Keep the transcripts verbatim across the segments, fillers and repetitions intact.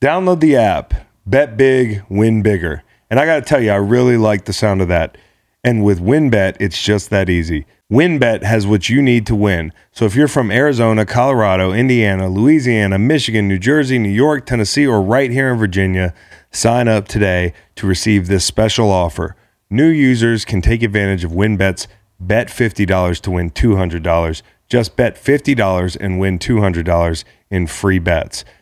Download the app, bet big, win bigger. And I got to tell you, I really like the sound of that. And with WynnBet, it's just that easy. WynnBet has what you need to win. So if you're from Arizona, Colorado, Indiana, Louisiana, Michigan, New Jersey, New York, Tennessee, or right here in Virginia, sign up today to receive this special offer. New users can take advantage of WynnBet's bet fifty dollars to win two hundred dollars. Just bet fifty dollars and win two hundred dollars in free bets.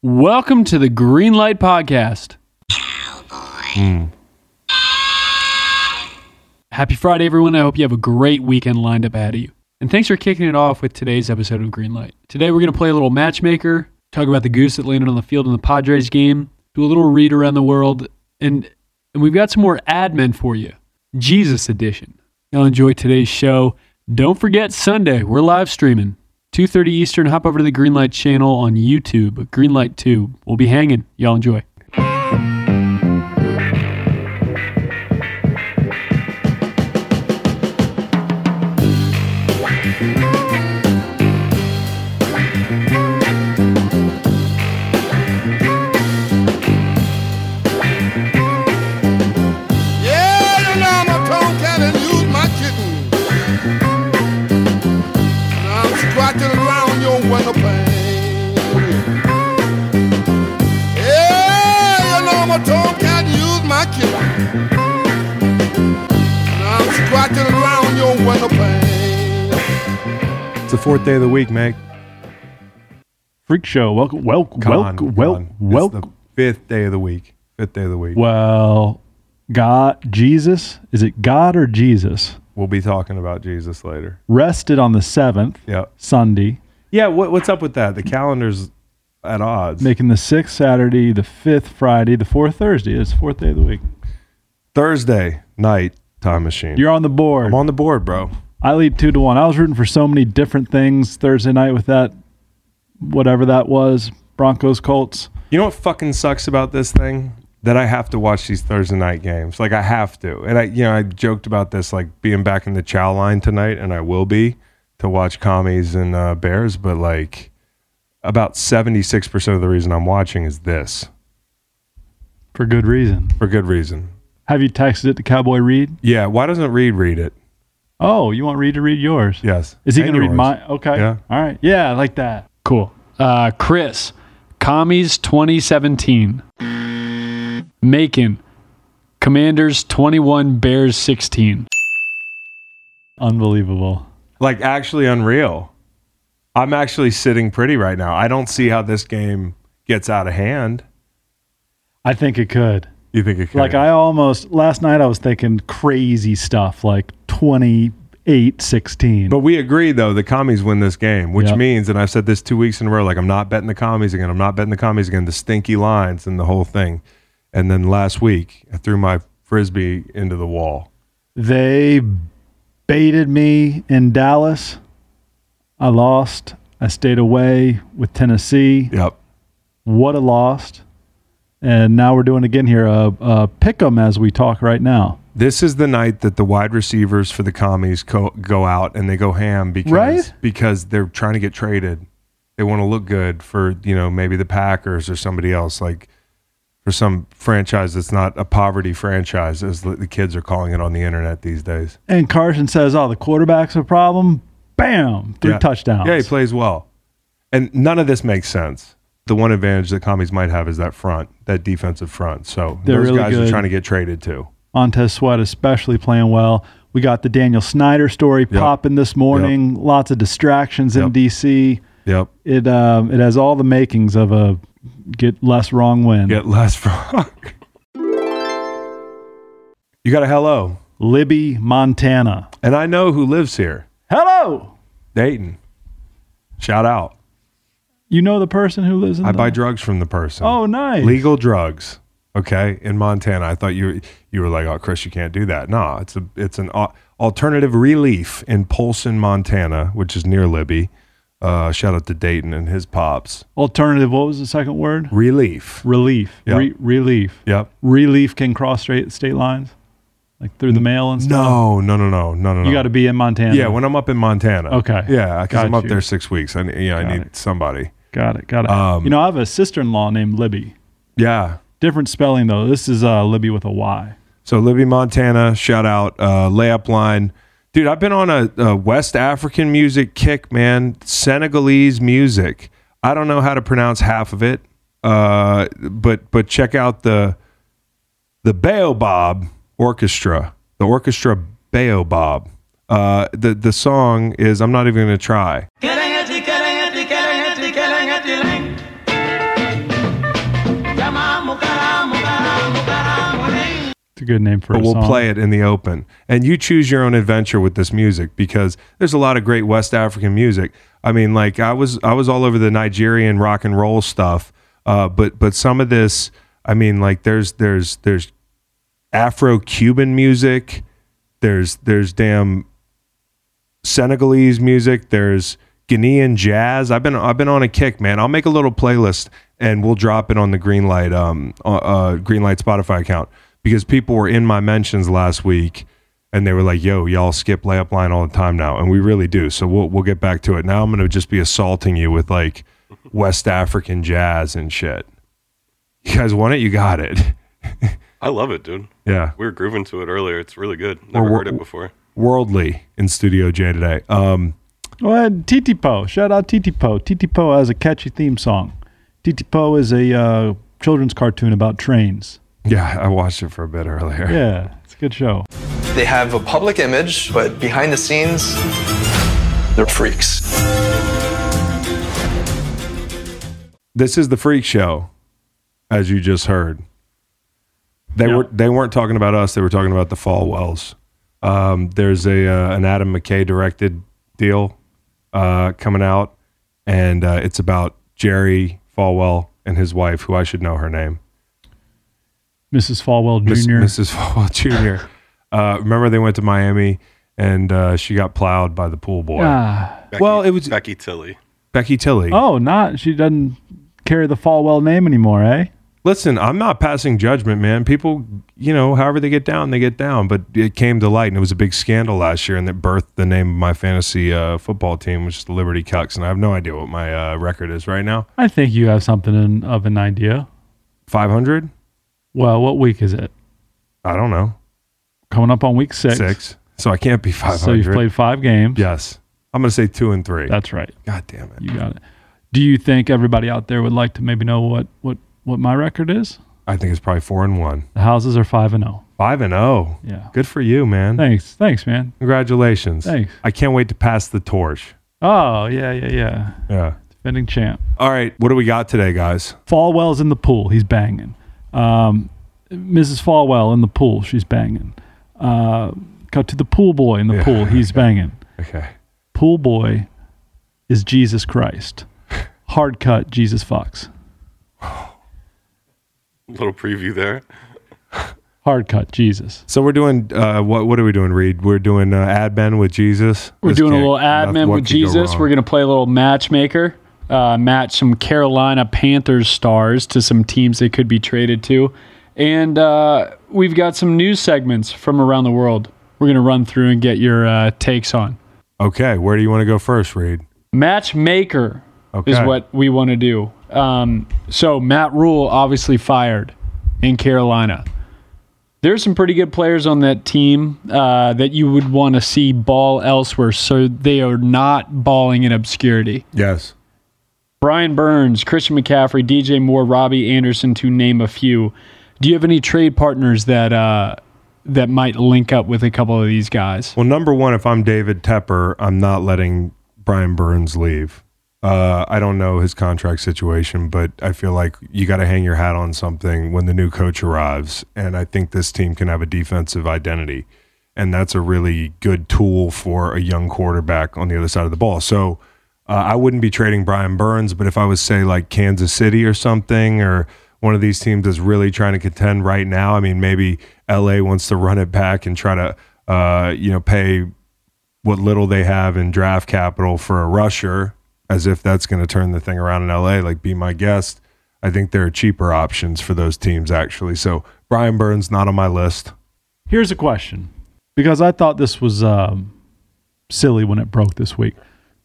Welcome to the Green Light Podcast. Mm. Happy Friday, everyone. I hope you have a great weekend lined up ahead of you. And thanks for kicking it off with today's episode of Greenlight. Today, we're going to play a little matchmaker, talk about the goose that landed on the field in the Padres game, do a little read around the world, and, and we've got some more admin for you. Jesus edition. Y'all enjoy today's show. Don't forget Sunday, we're live streaming. two thirty Eastern, hop over to the Greenlight channel on YouTube, Greenlight two. We'll be hanging. Y'all enjoy. It's the fourth day of the week, Meg. Freak show. Welcome, welcome, welcome, welcome. Welc- it's the fifth day of the week. Fifth day of the week. Well, God, Jesus. Is it God or Jesus? We'll be talking about Jesus later. Rested on the seventh, yep. Sunday. Yeah, what, what's up with that? The calendar's at odds. Making the sixth Saturday, the fifth Friday, the fourth Thursday. It's the fourth day of the week. Thursday night. Time machine. You're on the board. I'm on the board, bro. I lead two to one. I was rooting for so many different things Thursday night with that, whatever that was, Broncos, Colts. You know what fucking sucks about this thing? That I have to watch these Thursday night games. Like, I have to. And I, you know, I joked about this, like being back in the chow line tonight, and I will be to watch commies and uh, Bears, but like about seventy-six percent of the reason I'm watching is this. For good reason. For good reason. Have you texted it to Cowboy Reed? Yeah. Why doesn't Reed read it? Oh, you want Reed to read yours? Yes. Is he going to read mine? Okay. Yeah. All right. Yeah, I like that. Cool. Uh, Chris, Commies twenty seventeen. Macon, Commanders twenty-one, Bears sixteen. Unbelievable. Like, actually unreal. I'm actually sitting pretty right now. I don't see how this game gets out of hand. I think it could. You think it could? Like, I almost, last night I was thinking crazy stuff, like twenty-eight sixteen. But we agreed, though, the Commies win this game, which yep. means, and I've said this two weeks in a row, like, I'm not betting the Commies again, I'm not betting the Commies again, the stinky lines and the whole thing. And then last week, I threw my Frisbee into the wall. They baited me in Dallas. I lost. I stayed away with Tennessee. Yep. What a loss. And now we're doing again here, uh, uh, pick 'em as we talk right now. This is the night that the wide receivers for the Commies co- go out and they go ham because right? because they're trying to get traded. They want to look good for, you know, maybe the Packers or somebody else, like for some franchise that's not a poverty franchise, as the kids are calling it on the internet these days. And Carson says, oh, the quarterback's a problem. Bam! Three yeah. touchdowns. Yeah, he plays well. And none of this makes sense. The one advantage that Commies might have is that front, that defensive front. So They're those really guys good. Are trying to get traded too. Montez Sweat especially playing well. We got the Daniel Snyder story yep. popping this morning. Yep. Lots of distractions yep. in D C. Yep. It um, it has all the makings of a get less wrong win. Get less wrong. You got a hello. Libby, Montana. And I know who lives here. Hello. Dayton. Shout out. You know the person who lives in I the... buy drugs from the person. Oh, nice. Legal drugs. Okay. In Montana. I thought you you were like, oh, Chris, you can't do that. No, it's a it's an uh, alternative relief in Polson, Montana, which is near Libby. Uh, shout out to Dayton and his pops. Alternative, what was the second word? Relief. Relief. Yep. Re- relief. Yep. Relief can cross straight state lines? Like through the mail and stuff? No, no, no, no, no, no. You got to be in Montana. Yeah, when I'm up in Montana. Okay. Yeah, because I'm up you. there six weeks. I, yeah, got I need it. somebody. Got it, got it. Um, you know, I have a sister-in-law named Libby. Yeah. Different spelling, though. This is uh, Libby with a Y. So Libby, Montana, shout out, uh, layup line. Dude, I've been on a, a West African music kick, man. Senegalese music. I don't know how to pronounce half of it, uh, but but check out the the Baobab Orchestra. The Orchestra Baobab. Uh, the, the song is, I'm not even going to try. It's a good name for but a we'll song. Play it in the open. And you choose your own adventure with this music, because there's a lot of great West African music. I mean, like I was I was all over the Nigerian rock and roll stuff, uh, but but some of this, I mean, like there's there's there's Afro-Cuban music, there's there's damn Senegalese music, there's Ghanaian jazz. I've been I've been on a kick, man. I'll make a little playlist and we'll drop it on the Greenlight um uh Greenlight Spotify account. Because people were in my mentions last week and they were like, yo, y'all skip layup line all the time now. And we really do. So we'll we'll get back to it. Now I'm going to just be assaulting you with like West African jazz and shit. You guys want it? You got it. I love it, dude. Yeah. We were grooving to it earlier. It's really good. Never wor- heard it before. Worldly in Studio J today. Um, well, and Titi Po. Shout out Titi Po. Titi Po has a catchy theme song. Titi Po is a uh, children's cartoon about trains. Yeah, I watched it for a bit earlier. Yeah, it's a good show. They have a public image, but behind the scenes, they're freaks. This is the freak show, as you just heard. They yeah. were they weren't talking about us. They were talking about the Falwells. Um, there's a uh, an Adam McKay directed deal uh, coming out, and uh, it's about Jerry Falwell and his wife, who I should know her name. Missus Falwell Junior Missus Falwell Junior Uh, remember they went to Miami and uh, she got plowed by the pool boy. Ah. Becky, well, it was Becky Tilly. Becky Tilly. Oh, not she doesn't carry the Falwell name anymore, eh? Listen, I'm not passing judgment, man. People, you know, however they get down, they get down. But it came to light, and it was a big scandal last year, and it birthed the name of my fantasy uh, football team, which is the Liberty Cucks. And I have no idea what my uh, record is right now. I think you have something in, of an idea. five hundred Well, what week is it? I don't know. Coming up on week six. Six. So I can't be five hundred So you've played five games. Yes. I'm going to say two and three. That's right. God damn it. You got it. Do you think everybody out there would like to maybe know what, what, what my record is? I think it's probably four and one. The houses are five and oh. Five and oh. Yeah. Good for you, man. Thanks. Thanks, man. Congratulations. Thanks. I can't wait to pass the torch. Oh, yeah, yeah, yeah. Yeah. Defending champ. All right. What do we got today, guys? Falwell's in the pool. He's banging. Um, Missus Falwell in the pool, she's banging. Uh, cut to the pool boy in the yeah, pool, he's okay. banging. Okay. Pool boy is Jesus Christ. Hard cut, Jesus Fox. Little preview there. Hard cut, Jesus. So we're doing, uh, what What are we doing, Reed? We're doing uh, Ad Men with Jesus. We're this doing a little Ad Men with Jesus. Go we're going to play a little matchmaker. Uh, match some Carolina Panthers stars to some teams they could be traded to. And uh, we've got some news segments from around the world we're going to run through and get your uh, takes on. Okay, where do you want to go first, Reed? Matchmaker okay. is what we want to do. Um, so Matt Rule obviously fired in Carolina. There's some pretty good players on that team uh, that you would want to see ball elsewhere, so they are not balling in obscurity. Yes. Brian Burns, Christian McCaffrey, D J Moore, Robbie Anderson, to name a few. Do you have any trade partners that uh, that might link up with a couple of these guys? Well, number one, if I'm David Tepper, I'm not letting Brian Burns leave. Uh, I don't know his contract situation, but I feel like you got to hang your hat on something when the new coach arrives, and I think this team can have a defensive identity, and that's a really good tool for a young quarterback on the other side of the ball. So Uh, I wouldn't be trading Brian Burns, but if I was, say, like Kansas City or something, or one of these teams that's really trying to contend right now, I mean, maybe L A wants to run it back and try to, uh, you know, pay what little they have in draft capital for a rusher, as if that's going to turn the thing around in L A. Like, be my guest. I think there are cheaper options for those teams, actually. So Brian Burns, not on my list. Here's a question, because I thought this was um, silly when it broke this week.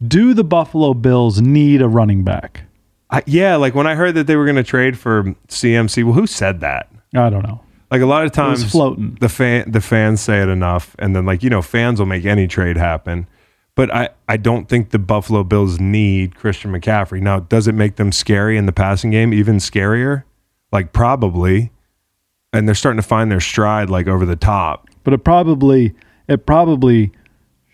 Do the Buffalo Bills need a running back? I, yeah, like when I heard that they were going to trade for C M C, well, who said that? I don't know. Like a lot of times, floating. the fan the fans say it enough, and then like you know, fans will make any trade happen. But I, I don't think the Buffalo Bills need Christian McCaffrey. Now, does it make them scary in the passing game, even scarier? Like probably, and they're starting to find their stride, like over the top. But it probably it probably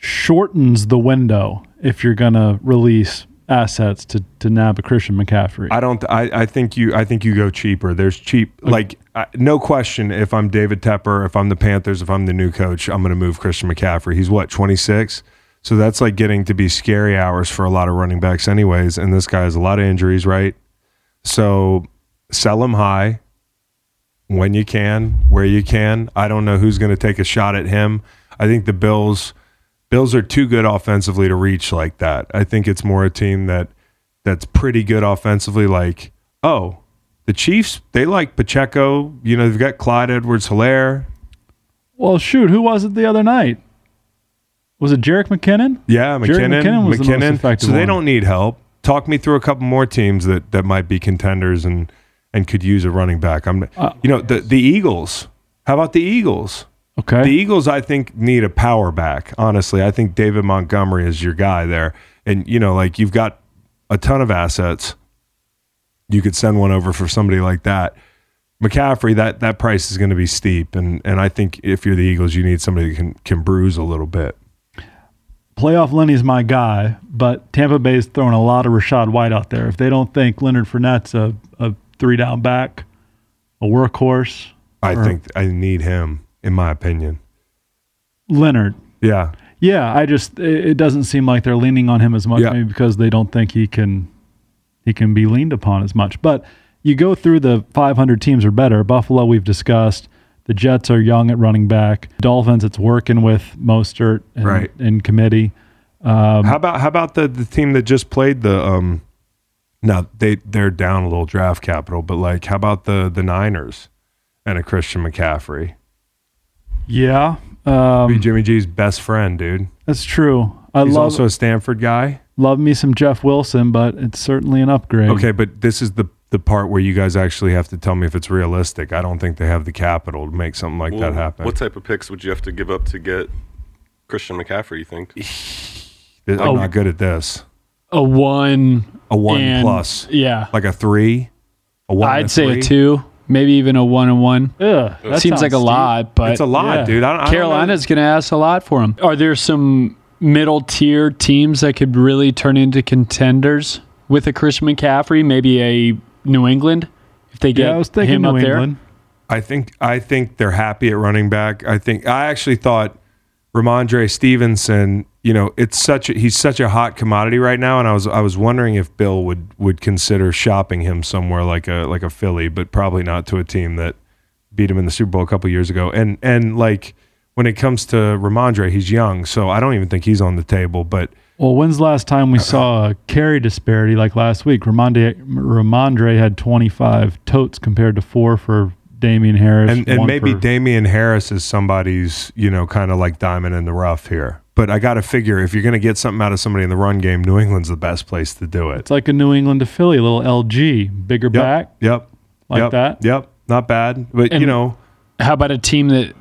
shortens the window if you're gonna release assets to, to nab a Christian McCaffrey. I don't. I, I think you. I think you go cheaper. There's cheap. Okay. Like I, no question. If I'm David Tepper, if I'm the Panthers, if I'm the new coach, I'm gonna move Christian McCaffrey. He's what, twenty-six. So that's like getting to be scary hours for a lot of running backs anyways. And this guy has a lot of injuries, right? So sell him high when you can, where you can. I don't know who's going to take a shot at him. I think the Bills Bills are too good offensively to reach like that. I think it's more a team that that's pretty good offensively, like, oh, the Chiefs, they like Pacheco. You know, they've got Clyde Edwards-Hilaire. Well, shoot, who was it the other night? Was it Jerick McKinnon? Yeah, McKinnon. McKinnon, was McKinnon. The most effective so they one. Don't need help. Talk me through a couple more teams that, that might be contenders and, and could use a running back. I'm, uh, you know, the, the Eagles. How about the Eagles? Okay. The Eagles, I think, need a power back, honestly. I think David Montgomery is your guy there. And, you know, like you've got a ton of assets. You could send one over for somebody like that. McCaffrey, that, that price is going to be steep. And, and I think if you're the Eagles, you need somebody that can, can bruise a little bit. Playoff Lenny's my guy, but Tampa Bay's throwing a lot of Rashad White out there. If they don't think Leonard Fournette's a, a three-down back, a workhorse. I think I need him, in my opinion. Leonard. Yeah. Yeah, I just it, it doesn't seem like they're leaning on him as much, yeah. Maybe because they don't think he can he can be leaned upon as much. But you go through the five hundred teams or better. Buffalo, we've discussed. The Jets are young at running back. Dolphins, it's working with Mostert and, right. and committee. Um, how about how about the, the team that just played the um, – now, they, they're down a little draft capital, but, like, how about the, the Niners and a Christian McCaffrey? Yeah. Um, be Jimmy G's best friend, dude. That's true. I He's love, also a Stanford guy. Love me some Jeff Wilson, but it's certainly an upgrade. Okay, but this is the – the part where you guys actually have to tell me if it's realistic. I don't think they have the capital to make something like well, that happen. What type of picks would you have to give up to get Christian McCaffrey, you think? I'm oh, not good at this. A one. A one and, plus. Yeah. Like a three? A one I'd a say three? A two. Maybe even a one and one. Ugh, that seems like a steep. lot, but... It's a lot, yeah. dude. I don't, Carolina's going to ask a lot for him. Are there some middle-tier teams that could really turn into contenders with a Christian McCaffrey? Maybe a... New England, if they get yeah, him New up England. there. I think I think they're happy at running back. I think I actually thought Ramondre Stevenson, you know, it's such a, he's such a hot commodity right now, and I was I was wondering if Bill would would consider shopping him somewhere like a like a Philly, but probably not to a team that beat him in the Super Bowl a couple years ago. And and like when it comes to Ramondre, he's young, so I don't even think he's on the table, but well, when's the last time we saw a carry disparity like last week? Ramondre, Ramondre had twenty-five totes compared to four for Damian Harris. And, and maybe for, Damian Harris is somebody's, you know, kind of like diamond in the rough here. But I got to figure, if you're going to get something out of somebody in the run game, New England's the best place to do it. It's like a New England to Philly, a little L G, bigger yep, back. Yep. Like yep, that. Yep. Not bad. But, and you know. How about a team that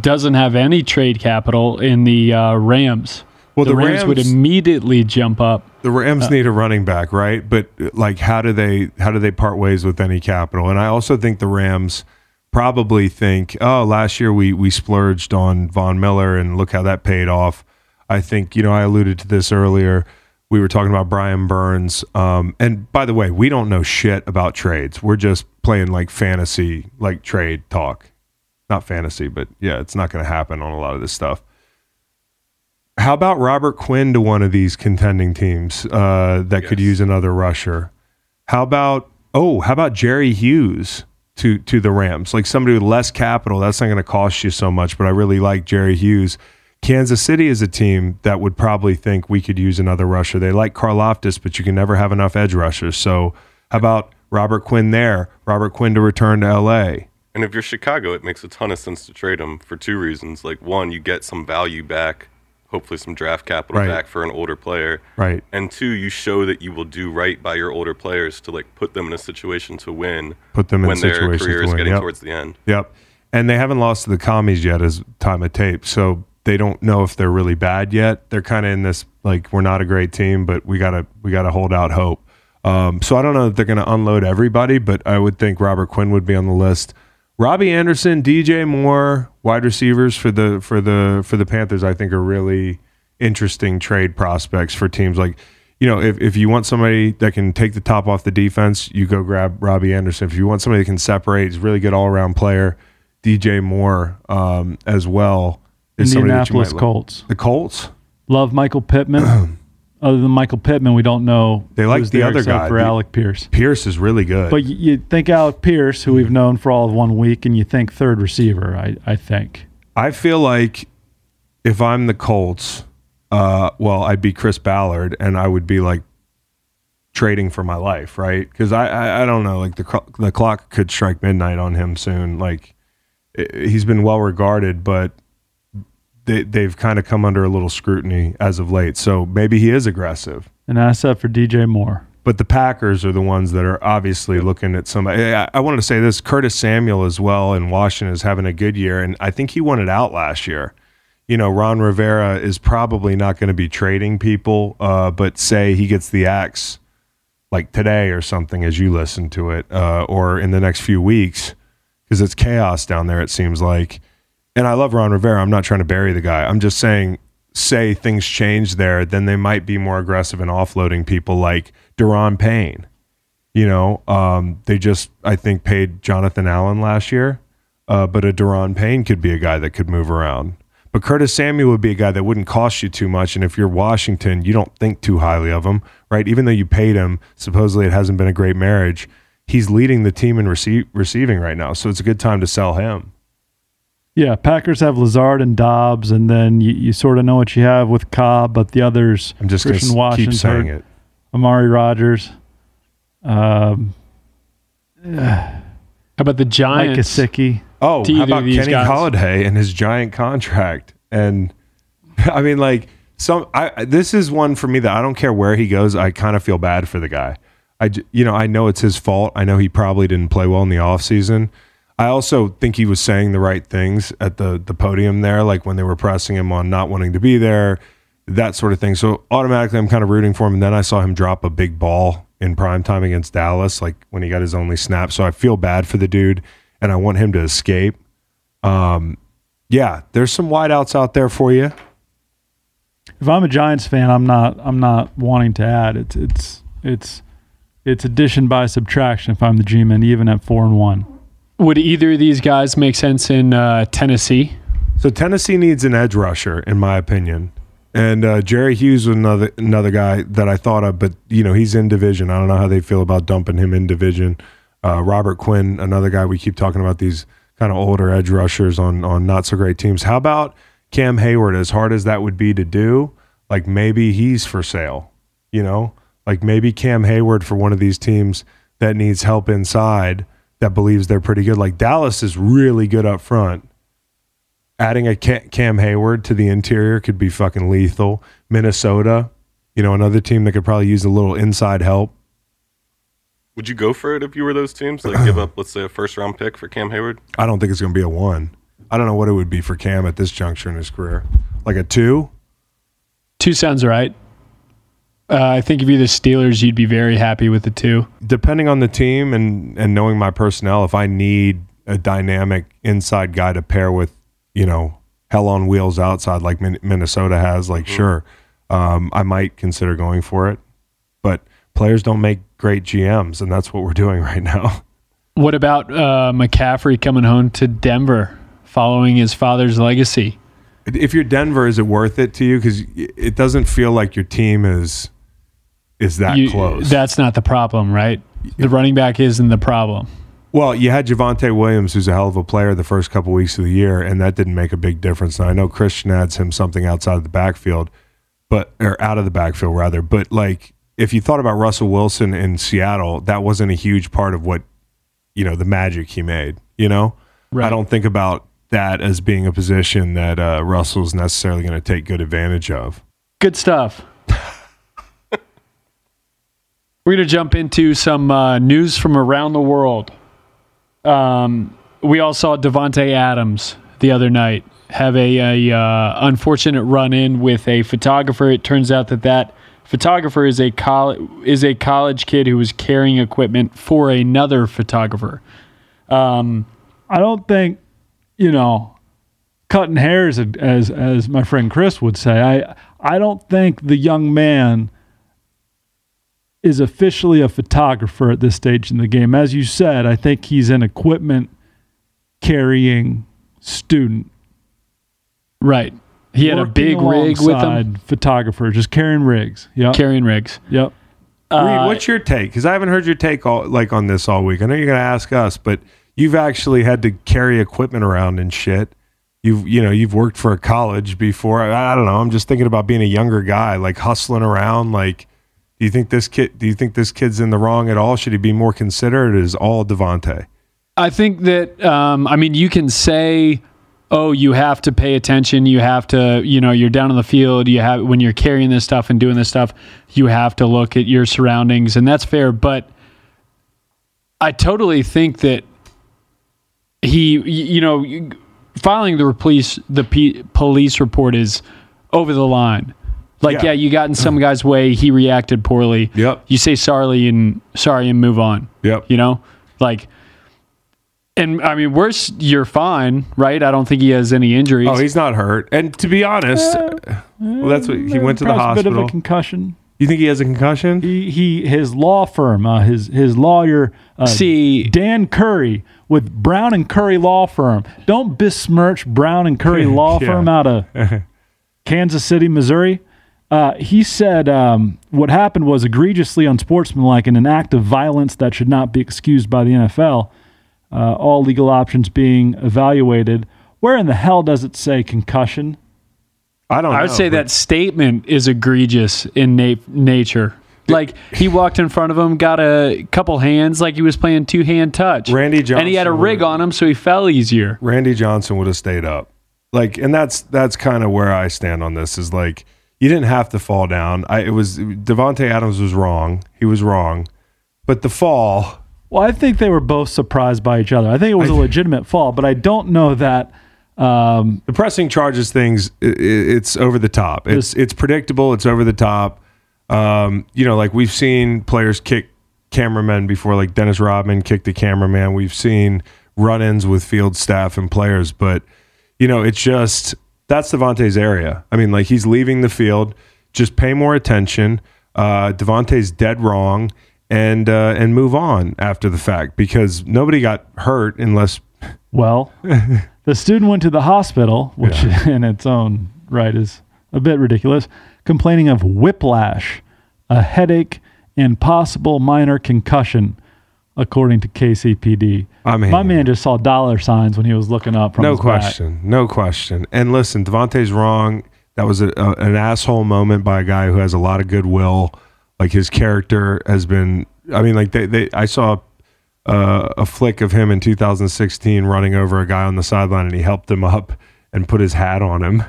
doesn't have any trade capital in the uh, Rams? Well, the, the Rams, Rams would immediately jump up. The Rams uh, need a running back, right? But like, how do they how do they part ways with any capital? And I also think the Rams probably think, oh, last year we we splurged on Von Miller, and look how that paid off. I think you know I alluded to this earlier. We were talking about Brian Burns, um, and by the way, we don't know shit about trades. We're just playing like fantasy, like trade talk, not fantasy, but yeah, it's not going to happen on a lot of this stuff. How about Robert Quinn to one of these contending teams uh, that yes. could use another rusher? How about oh, how about Jerry Hughes to to the Rams? Like somebody with less capital, that's not going to cost you so much, but I really like Jerry Hughes. Kansas City is a team that would probably think we could use another rusher. They like Karlaftis, but you can never have enough edge rushers. So how about Robert Quinn there? Robert Quinn to return to L A. And if you're Chicago, it makes a ton of sense to trade him for two reasons. Like, one, you get some value back, hopefully some draft capital right. back for an older player. Right. And two, you show that you will do right by your older players to, like, put them in a situation to win put them in when their career is to getting yep. towards the end. Yep. And they haven't lost to the commies yet as time of tape, so they don't know if they're really bad yet. They're kind of in this, like, we're not a great team, but we gotta we gotta hold out hope. Um, so I don't know that they're going to unload everybody, but I would think Robert Quinn would be on the list. Robbie Anderson, D J Moore, wide receivers for the for the for the Panthers, I think, are really interesting trade prospects for teams. Like, you know, if if you want somebody that can take the top off the defense, you go grab Robbie Anderson. If you want somebody that can separate, he's a really good all around player. D J Moore um, as well. Is Indianapolis Colts. Love. The Colts? Love Michael Pittman. Other than Michael Pittman, we don't know. They like the other guy. For Alec Pierce. Pierce is really good. But you think Alec Pierce, who we've known for all of one week, and you think third receiver, I, I think. I feel like if I'm the Colts, uh, well, I'd be Chris Ballard, and I would be, like, trading for my life, right? Because I, I, I don't know. Like, the, the clock could strike midnight on him soon. Like, it, he's been well-regarded, but They, they've kind of come under a little scrutiny as of late. So maybe he is aggressive. An asset for D J Moore. But the Packers are the ones that are obviously looking at somebody. I, I wanted to say this, Curtis Samuel as well in Washington is having a good year, and I think he won it out last year. You know, Ron Rivera is probably not going to be trading people, uh, but say he gets the axe like today or something as you listen to it, uh, or in the next few weeks, because it's chaos down there, it seems like. And I love Ron Rivera. I'm not trying to bury the guy. I'm just saying, say things change there, then they might be more aggressive in offloading people like Daron Payne. You know, um, they just, I think, paid Jonathan Allen last year, uh, but a Daron Payne could be a guy that could move around. But Curtis Samuel would be a guy that wouldn't cost you too much, and if you're Washington, you don't think too highly of him, right? Even though you paid him, supposedly it hasn't been a great marriage, he's leading the team in rece- receiving right now, so it's a good time to sell him. Yeah, Packers have Lazard and Dobbs, and then you, you sort of know what you have with Cobb, but the others, I'm just Christian Washington, keep saying it. Amari Rodgers. Um, how about the Giants? Mike Gesicki. Oh, how about Kenny guys? Golladay and his giant contract? And I mean, like, some. I, this is one for me that I don't care where he goes. I kind of feel bad for the guy. I, you know, I know it's his fault. I know he probably didn't play well in the offseason. I also think he was saying the right things at the the podium there, like when they were pressing him on not wanting to be there, that sort of thing. So automatically I'm kind of rooting for him. And then I saw him drop a big ball in primetime against Dallas, like when he got his only snap. So I feel bad for the dude, and I want him to escape. Um, yeah, there's some wideouts out there for you. If I'm a Giants fan, I'm not I'm not wanting to add. It's it's it's it's addition by subtraction if I'm the G-man, even at four and one. Would either of these guys make sense in uh, Tennessee? So Tennessee needs an edge rusher, in my opinion. And uh, Jerry Hughes was another another guy that I thought of, but, you know, he's in division. I don't know how they feel about dumping him in division. Uh, Robert Quinn, another guy. We keep talking about these kind of older edge rushers on on not-so-great teams. How about Cam Hayward? As hard as that would be to do, like, maybe he's for sale, you know? Like, maybe Cam Hayward for one of these teams that needs help inside that believes they're pretty good. Like, Dallas is really good up front. Adding a Cam Hayward to the interior could be fucking lethal. Minnesota, you know, another team that could probably use a little inside help. Would you go for it if you were those teams? Like, give up, let's say, a first-round pick for Cam Hayward? I don't think it's going to be a one. I don't know what it would be for Cam at this juncture in his career. Like a two? Two sounds right. Uh, I think if you're the Steelers, you'd be very happy with the two. Depending on the team and, and knowing my personnel, if I need a dynamic inside guy to pair with, you know, hell on wheels outside like Min- Minnesota has, like, mm-hmm. sure, um, I might consider going for it. But players don't make great G Ms, and that's what we're doing right now. What about uh, McCaffrey coming home to Denver following his father's legacy? If you're Denver, is it worth it to you? Because it doesn't feel like your team is is that you, close. That's not the problem, right? The running back isn't the problem. Well, you had Javonte Williams, who's a hell of a player the first couple weeks of the year, and that didn't make a big difference. And I know Christian adds him something outside of the backfield, but or out of the backfield rather. But like, if you thought about Russell Wilson in Seattle, that wasn't a huge part of what, you know, the magic he made. You know, right. I don't think about that as being a position that uh, Russell's necessarily going to take good advantage of. Good stuff. We're going to jump into some uh, news from around the world. Um, we all saw Devante Adams the other night have a, a uh, unfortunate run-in with a photographer. It turns out that that photographer is a coll- is a college kid who was carrying equipment for another photographer. Um, I don't think, you know, cutting hairs, as as my friend Chris would say. I I don't think the young man is officially a photographer at this stage in the game. As you said, I think he's an equipment carrying student. Right. He had a big rig with him. Photographer, just carrying rigs. Yep. Carrying rigs. Yep. Uh, Reed, what's your take? Because I haven't heard your take all, like on this all week. I know you're going to ask us, but you've actually had to carry equipment around and shit. You've you know you've worked for a college before. I, I don't know. I'm just thinking about being a younger guy, like hustling around, like. Do you think this kid? Do you think this kid's in the wrong at all? Should he be more considerate? Is all Devante? I think that um, I mean you can say, oh, you have to pay attention. You have to, you know, you're down on the field. You have when you're carrying this stuff and doing this stuff, you have to look at your surroundings, and that's fair. But I totally think that he, you know, filing the police the P, police report is over the line. Like, yeah. yeah, you got in some guy's way. He reacted poorly. Yep. You say sorry and sorry and move on. Yep. You know, like, and I mean, worse, you're fine, right? I don't think he has any injuries. Oh, he's not hurt. And to be honest, uh, well, that's what he went to the hospital. A bit of a concussion. You think he has a concussion? He, he his law firm, uh, his his lawyer, uh, see Dan Curry with Brown and Curry Law Firm. Don't besmirch Brown and Curry Law yeah. Firm out of Kansas City, Missouri. Uh, he said um, what happened was egregiously unsportsmanlike and an act of violence that should not be excused by the N F L, uh, all legal options being evaluated. Where in the hell does it say concussion? I don't know. I would say that statement is egregious in na- nature. Like, he walked in front of him, got a couple hands like he was playing two-hand touch. Randy Johnson. And he had a rig on him, so he fell easier. Randy Johnson would have stayed up. Like, and that's that's kind of where I stand on this is like, you didn't have to fall down. I, it was Devante Adams was wrong. He was wrong, but the fall. Well, I think they were both surprised by each other. I think it was I, a legitimate fall, but I don't know that um, the pressing charges things. It, it's over the top. It's this, it's predictable. It's over the top. Um, you know, like we've seen players kick cameramen before, like Dennis Rodman kicked the cameraman. We've seen run-ins with field staff and players, but you know, it's just. That's Devante's area. I mean, like, he's leaving the field. Just pay more attention. Uh, Devante's dead wrong, and uh, and move on after the fact because nobody got hurt unless. Well, the student went to the hospital, which yeah. in its own right is a bit ridiculous, complaining of whiplash, a headache, and possible minor concussion, according to K C P D. I mean, my man just saw dollar signs when he was looking up from his back. No question. No question. And listen, Devante's wrong. That was a, a, an asshole moment by a guy who has a lot of goodwill. Like, his character has been... I mean, like, they, they I saw uh, a flick of him in two thousand sixteen running over a guy on the sideline, and he helped him up and put his hat on him.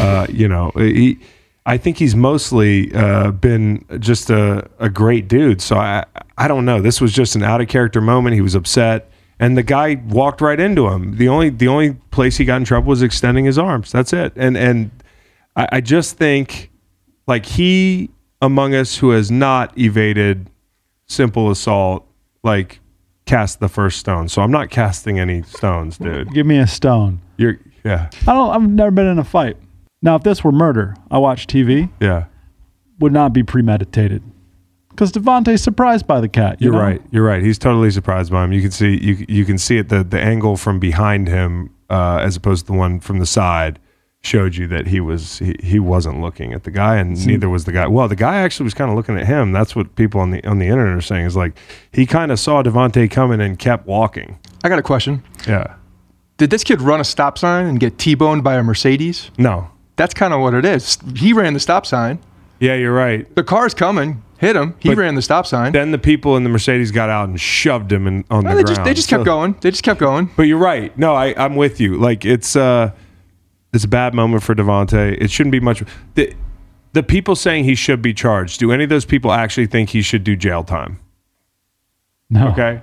Uh, you know, he... I think he's mostly uh, been just a, a great dude. So I I don't know. This was just an out of character moment. He was upset, and the guy walked right into him. The only the only place he got in trouble was extending his arms. That's it. And and I, I just think like he among us who has not evaded simple assault, like cast the first stone. So I'm not casting any stones, dude. Give me a stone. You're yeah. I don't. I've never been in a fight. Now, if this were murder, I watch T V. Yeah, would not be premeditated, because Devante's surprised by the cat. You you're know? right. You're right. He's totally surprised by him. You can see you you can see it the the angle from behind him uh, as opposed to the one from the side. showed you that he was he, he wasn't looking at the guy, and See, neither was the guy. Well, the guy actually was kind of looking at him. That's what people on the on the internet are saying, is like he kind of saw Devante coming and kept walking. I got a question. Yeah. Did this kid run a stop sign and get T-boned by a Mercedes? No. That's kind of what it is. He ran the stop sign. Yeah, you're right. The car's coming. Hit him. He but ran the stop sign. Then the people in the Mercedes got out and shoved him in, on well, the they ground. Just, they just so, kept going. They just kept going. But you're right. No, I, I'm with you. Like, it's uh, it's a bad moment for Devante. It shouldn't be much. The, the people saying he should be charged, do any of those people actually think he should do jail time? No. Okay.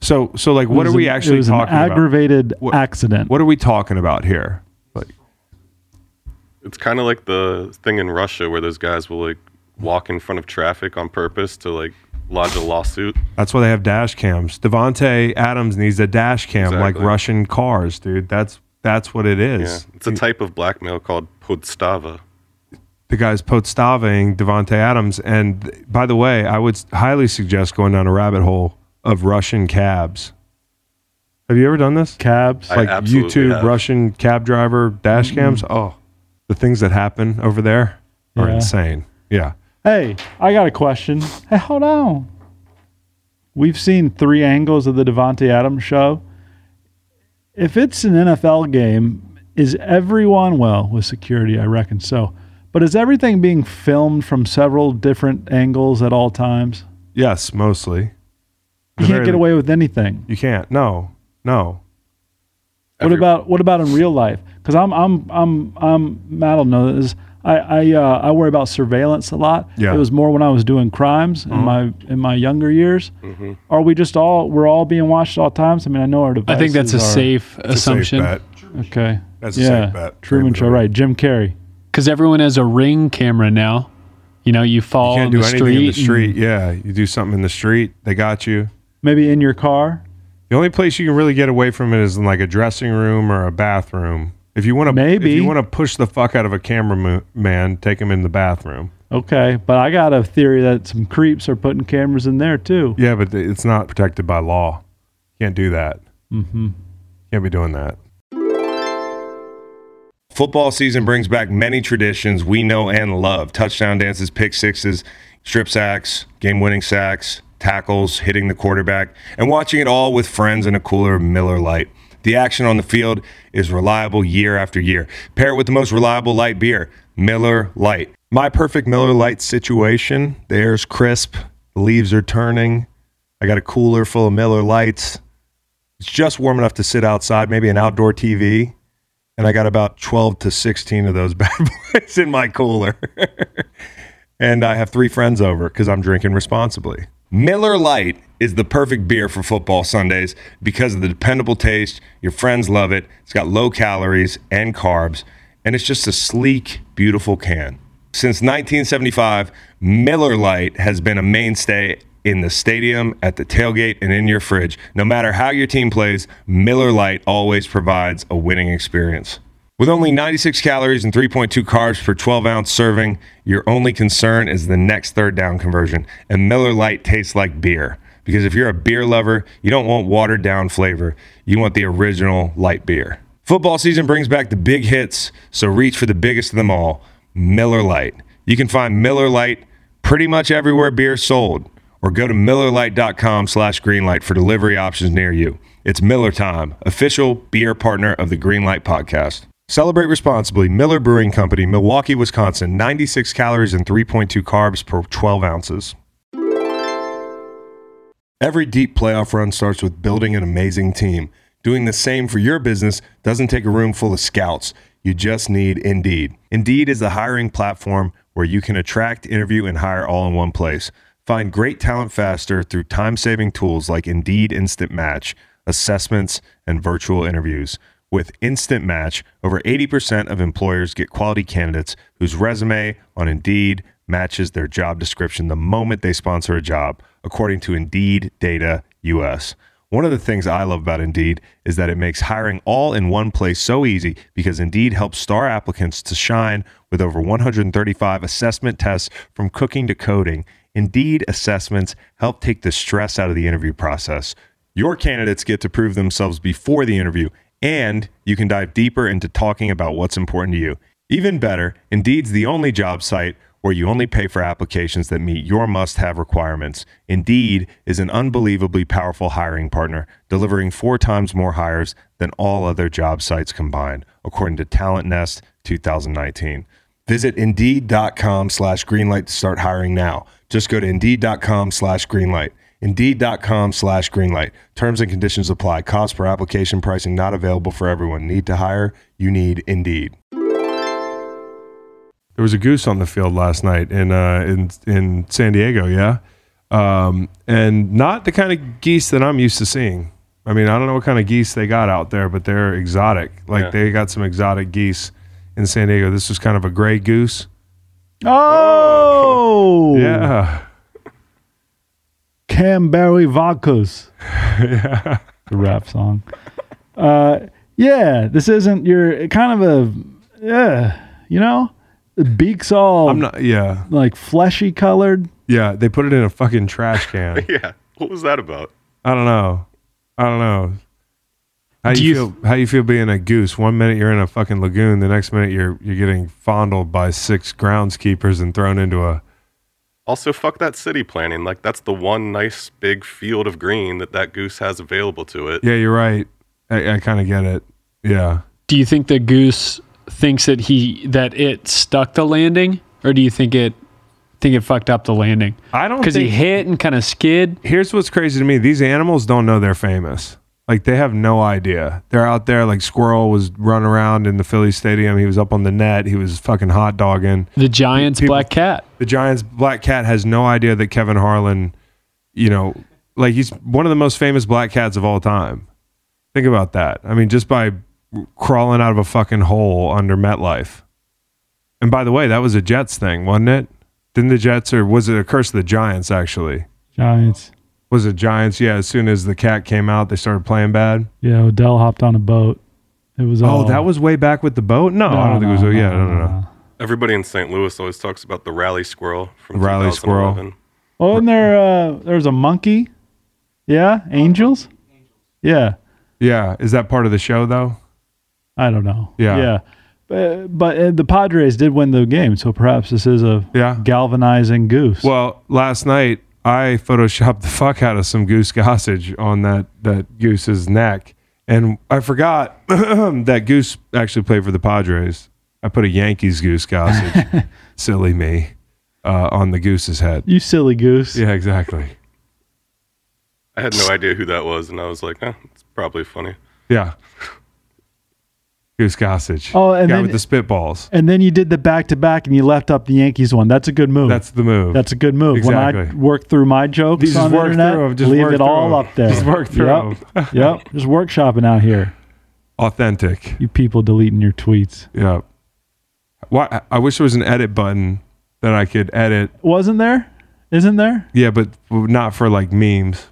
So, so like, what are we an, actually talking about? It was an aggravated about? What, accident. What are we talking about here? Like, it's kind of like the thing in Russia where those guys will, like, walk in front of traffic on purpose to, like, lodge a lawsuit. That's why they have dash cams. Devante Adams needs a dash cam, exactly. Like Russian cars, dude. That's that's what it is. Yeah. It's a type of blackmail called podstava. The guy's podstavaing Devante Adams. And, by the way, I would highly suggest going down a rabbit hole of Russian cabs. Have you ever done this? Cabs? I like YouTube have. Russian cab driver dash mm-hmm. cams? Oh, the things that happen over there are yeah. insane. Yeah. Hey, I got a question. Hey, hold on. We've seen three angles of the Devante Adams show. If it's an N F L game, is everyone, well, with security, I reckon so, but is everything being filmed from several different angles at all times? Yes, mostly. You can't get away with anything. You can't. No, no. What Every- about what about in real life? Because I'm I'm I'm I'm I don't know this. I I, uh, I worry about surveillance a lot. Yeah. It was more when I was doing crimes mm-hmm. in my in my younger years. Mm-hmm. Are we just all we're all being watched at all times? I mean, I know our devices. I think that's a are, safe assumption. A safe okay. That's yeah. a safe bet. Truman Show, right? Jim Carrey. Because everyone has a Ring camera now. You know, you fall. You can't do the anything in the street. And, yeah, you do something in the street, they got you. Maybe in your car. The only place you can really get away from it is in like a dressing room or a bathroom. If you want to, maybe if you want to push the fuck out of a cameraman, take him in the bathroom. Okay, but I got a theory that some creeps are putting cameras in there too. Yeah, but it's not protected by law. Can't do that. Mm-hmm. Can't be doing that. Football season brings back many traditions we know and love: touchdown dances, pick sixes, strip sacks, game-winning sacks, tackles, hitting the quarterback, and watching it all with friends and a cooler Miller Lite. The action on the field is reliable year after year. Pair it with the most reliable light beer, Miller Lite. My perfect Miller Lite situation. The air's crisp, the leaves are turning. I got a cooler full of Miller Lites. It's just warm enough to sit outside, maybe an outdoor T V. And I got about twelve to sixteen of those bad boys in my cooler. And I have three friends over because I'm drinking responsibly. Miller Lite is the perfect beer for football Sundays because of the dependable taste. Your friends love it. It's got low calories and carbs, and it's just a sleek, beautiful can. Since nineteen seventy-five, Miller Lite has been a mainstay in the stadium, at the tailgate, and in your fridge. No matter how your team plays, Miller Lite always provides a winning experience. With only ninety-six calories and three point two carbs per twelve-ounce serving, your only concern is the next third down conversion. And Miller Lite tastes like beer. Because if you're a beer lover, you don't want watered-down flavor. You want the original light beer. Football season brings back the big hits, so reach for the biggest of them all, Miller Lite. You can find Miller Lite pretty much everywhere beer is sold. Or go to MillerLite.com slash Greenlight for delivery options near you. It's Miller Time, official beer partner of the Greenlight Podcast. Celebrate responsibly. Miller Brewing Company, Milwaukee, Wisconsin. ninety-six calories and three point two carbs per twelve ounces. Every deep playoff run starts with building an amazing team. Doing the same for your business doesn't take a room full of scouts. You just need Indeed. Indeed is the hiring platform where you can attract, interview, and hire all in one place. Find great talent faster through time-saving tools like Indeed Instant Match, assessments, and virtual interviews. With Instant Match, over eighty percent of employers get quality candidates whose resume on Indeed matches their job description the moment they sponsor a job, according to Indeed Data U S. One of the things I love about Indeed is that it makes hiring all in one place so easy because Indeed helps star applicants to shine with over one hundred thirty-five assessment tests from cooking to coding. Indeed assessments help take the stress out of the interview process. Your candidates get to prove themselves before the interview and you can dive deeper into talking about what's important to you. Even better, Indeed's the only job site where you only pay for applications that meet your must-have requirements. Indeed is an unbelievably powerful hiring partner, delivering four times more hires than all other job sites combined, according to Talent Nest twenty nineteen. Visit Indeed.com slash Greenlight to start hiring now. Just go to Indeed.com slash Greenlight. Indeed.com slash Greenlight. Terms and conditions apply. Cost per application pricing not available for everyone. Need to hire? You need Indeed. There was a goose on the field last night in uh, in in San Diego, yeah, um, and not the kind of geese that I'm used to seeing. I mean, I don't know what kind of geese they got out there, but they're exotic. Like yeah. They got some exotic geese in San Diego. This was kind of a gray goose. Oh, yeah, Canberry Vacos. Yeah, the rap song. Uh, yeah, this isn't your kind of a yeah, you know. The beak's all I'm not, yeah. like fleshy colored. Yeah, they put it in a fucking trash can. Yeah. What was that about? I don't know. I don't know. How do you, you feel how you feel being a goose? One minute you're in a fucking lagoon, the next minute you're you're getting fondled by six groundskeepers and thrown into a... Also, fuck that city planning. Like, that's the one nice big field of green that that goose has available to it. Yeah, you're right. I, I kind of get it. Yeah. Do you think the goose thinks that he that it stuck the landing, or do you think it think it fucked up the landing? I don't because he hit and kind of skid. Here's what's crazy to me: these animals don't know they're famous. Like, they have no idea. They're out there. Like, Squirrel was running around in the Philly stadium. He was up on the net. He was fucking hot dogging. The Giants' People, black cat. The Giants' black cat has no idea that Kevin Harlan, you know, like, he's one of the most famous black cats of all time. Think about that. I mean, just by crawling out of a fucking hole under MetLife. And by the way, that was a Jets thing, wasn't it? Didn't the Jets, or was it a curse of the Giants, actually? Giants. Was it Giants? Yeah, as soon as the cat came out, they started playing bad. Yeah, Odell hopped on a boat. It was all... Oh, that was way back with the boat? No, no I don't no, think it was... No, yeah, no, no, no, no. Everybody in Saint Louis always talks about the rally squirrel from Rally Squirrel. Oh, and there, uh, there was a monkey. Yeah, angels? Yeah. Yeah, is that part of the show, though? I don't know. Yeah. Yeah. But, but the Padres did win the game, so perhaps this is a yeah. galvanizing goose. Well, last night I photoshopped the fuck out of some Goose Gossage on that, that goose's neck, and I forgot that Goose actually played for the Padres. I put a Yankees Goose Gossage, silly me, uh, on the goose's head. You silly goose. Yeah, exactly. I had no idea who that was, and I was like, eh, it's probably funny. Yeah. Goose Gossage. Oh, and guy then, with the spitballs. And then you did the back-to-back and you left up the Yankees one. That's a good move. That's the move. That's a good move. Exactly. When I work through my jokes These on the internet, just leave it all them. Up there. Just work through yep. them. Yep. Just workshopping out here. Authentic. You people deleting your tweets. Yeah. Why? I wish there was an edit button that I could edit. Wasn't there? Isn't there? Yeah, but not for like memes.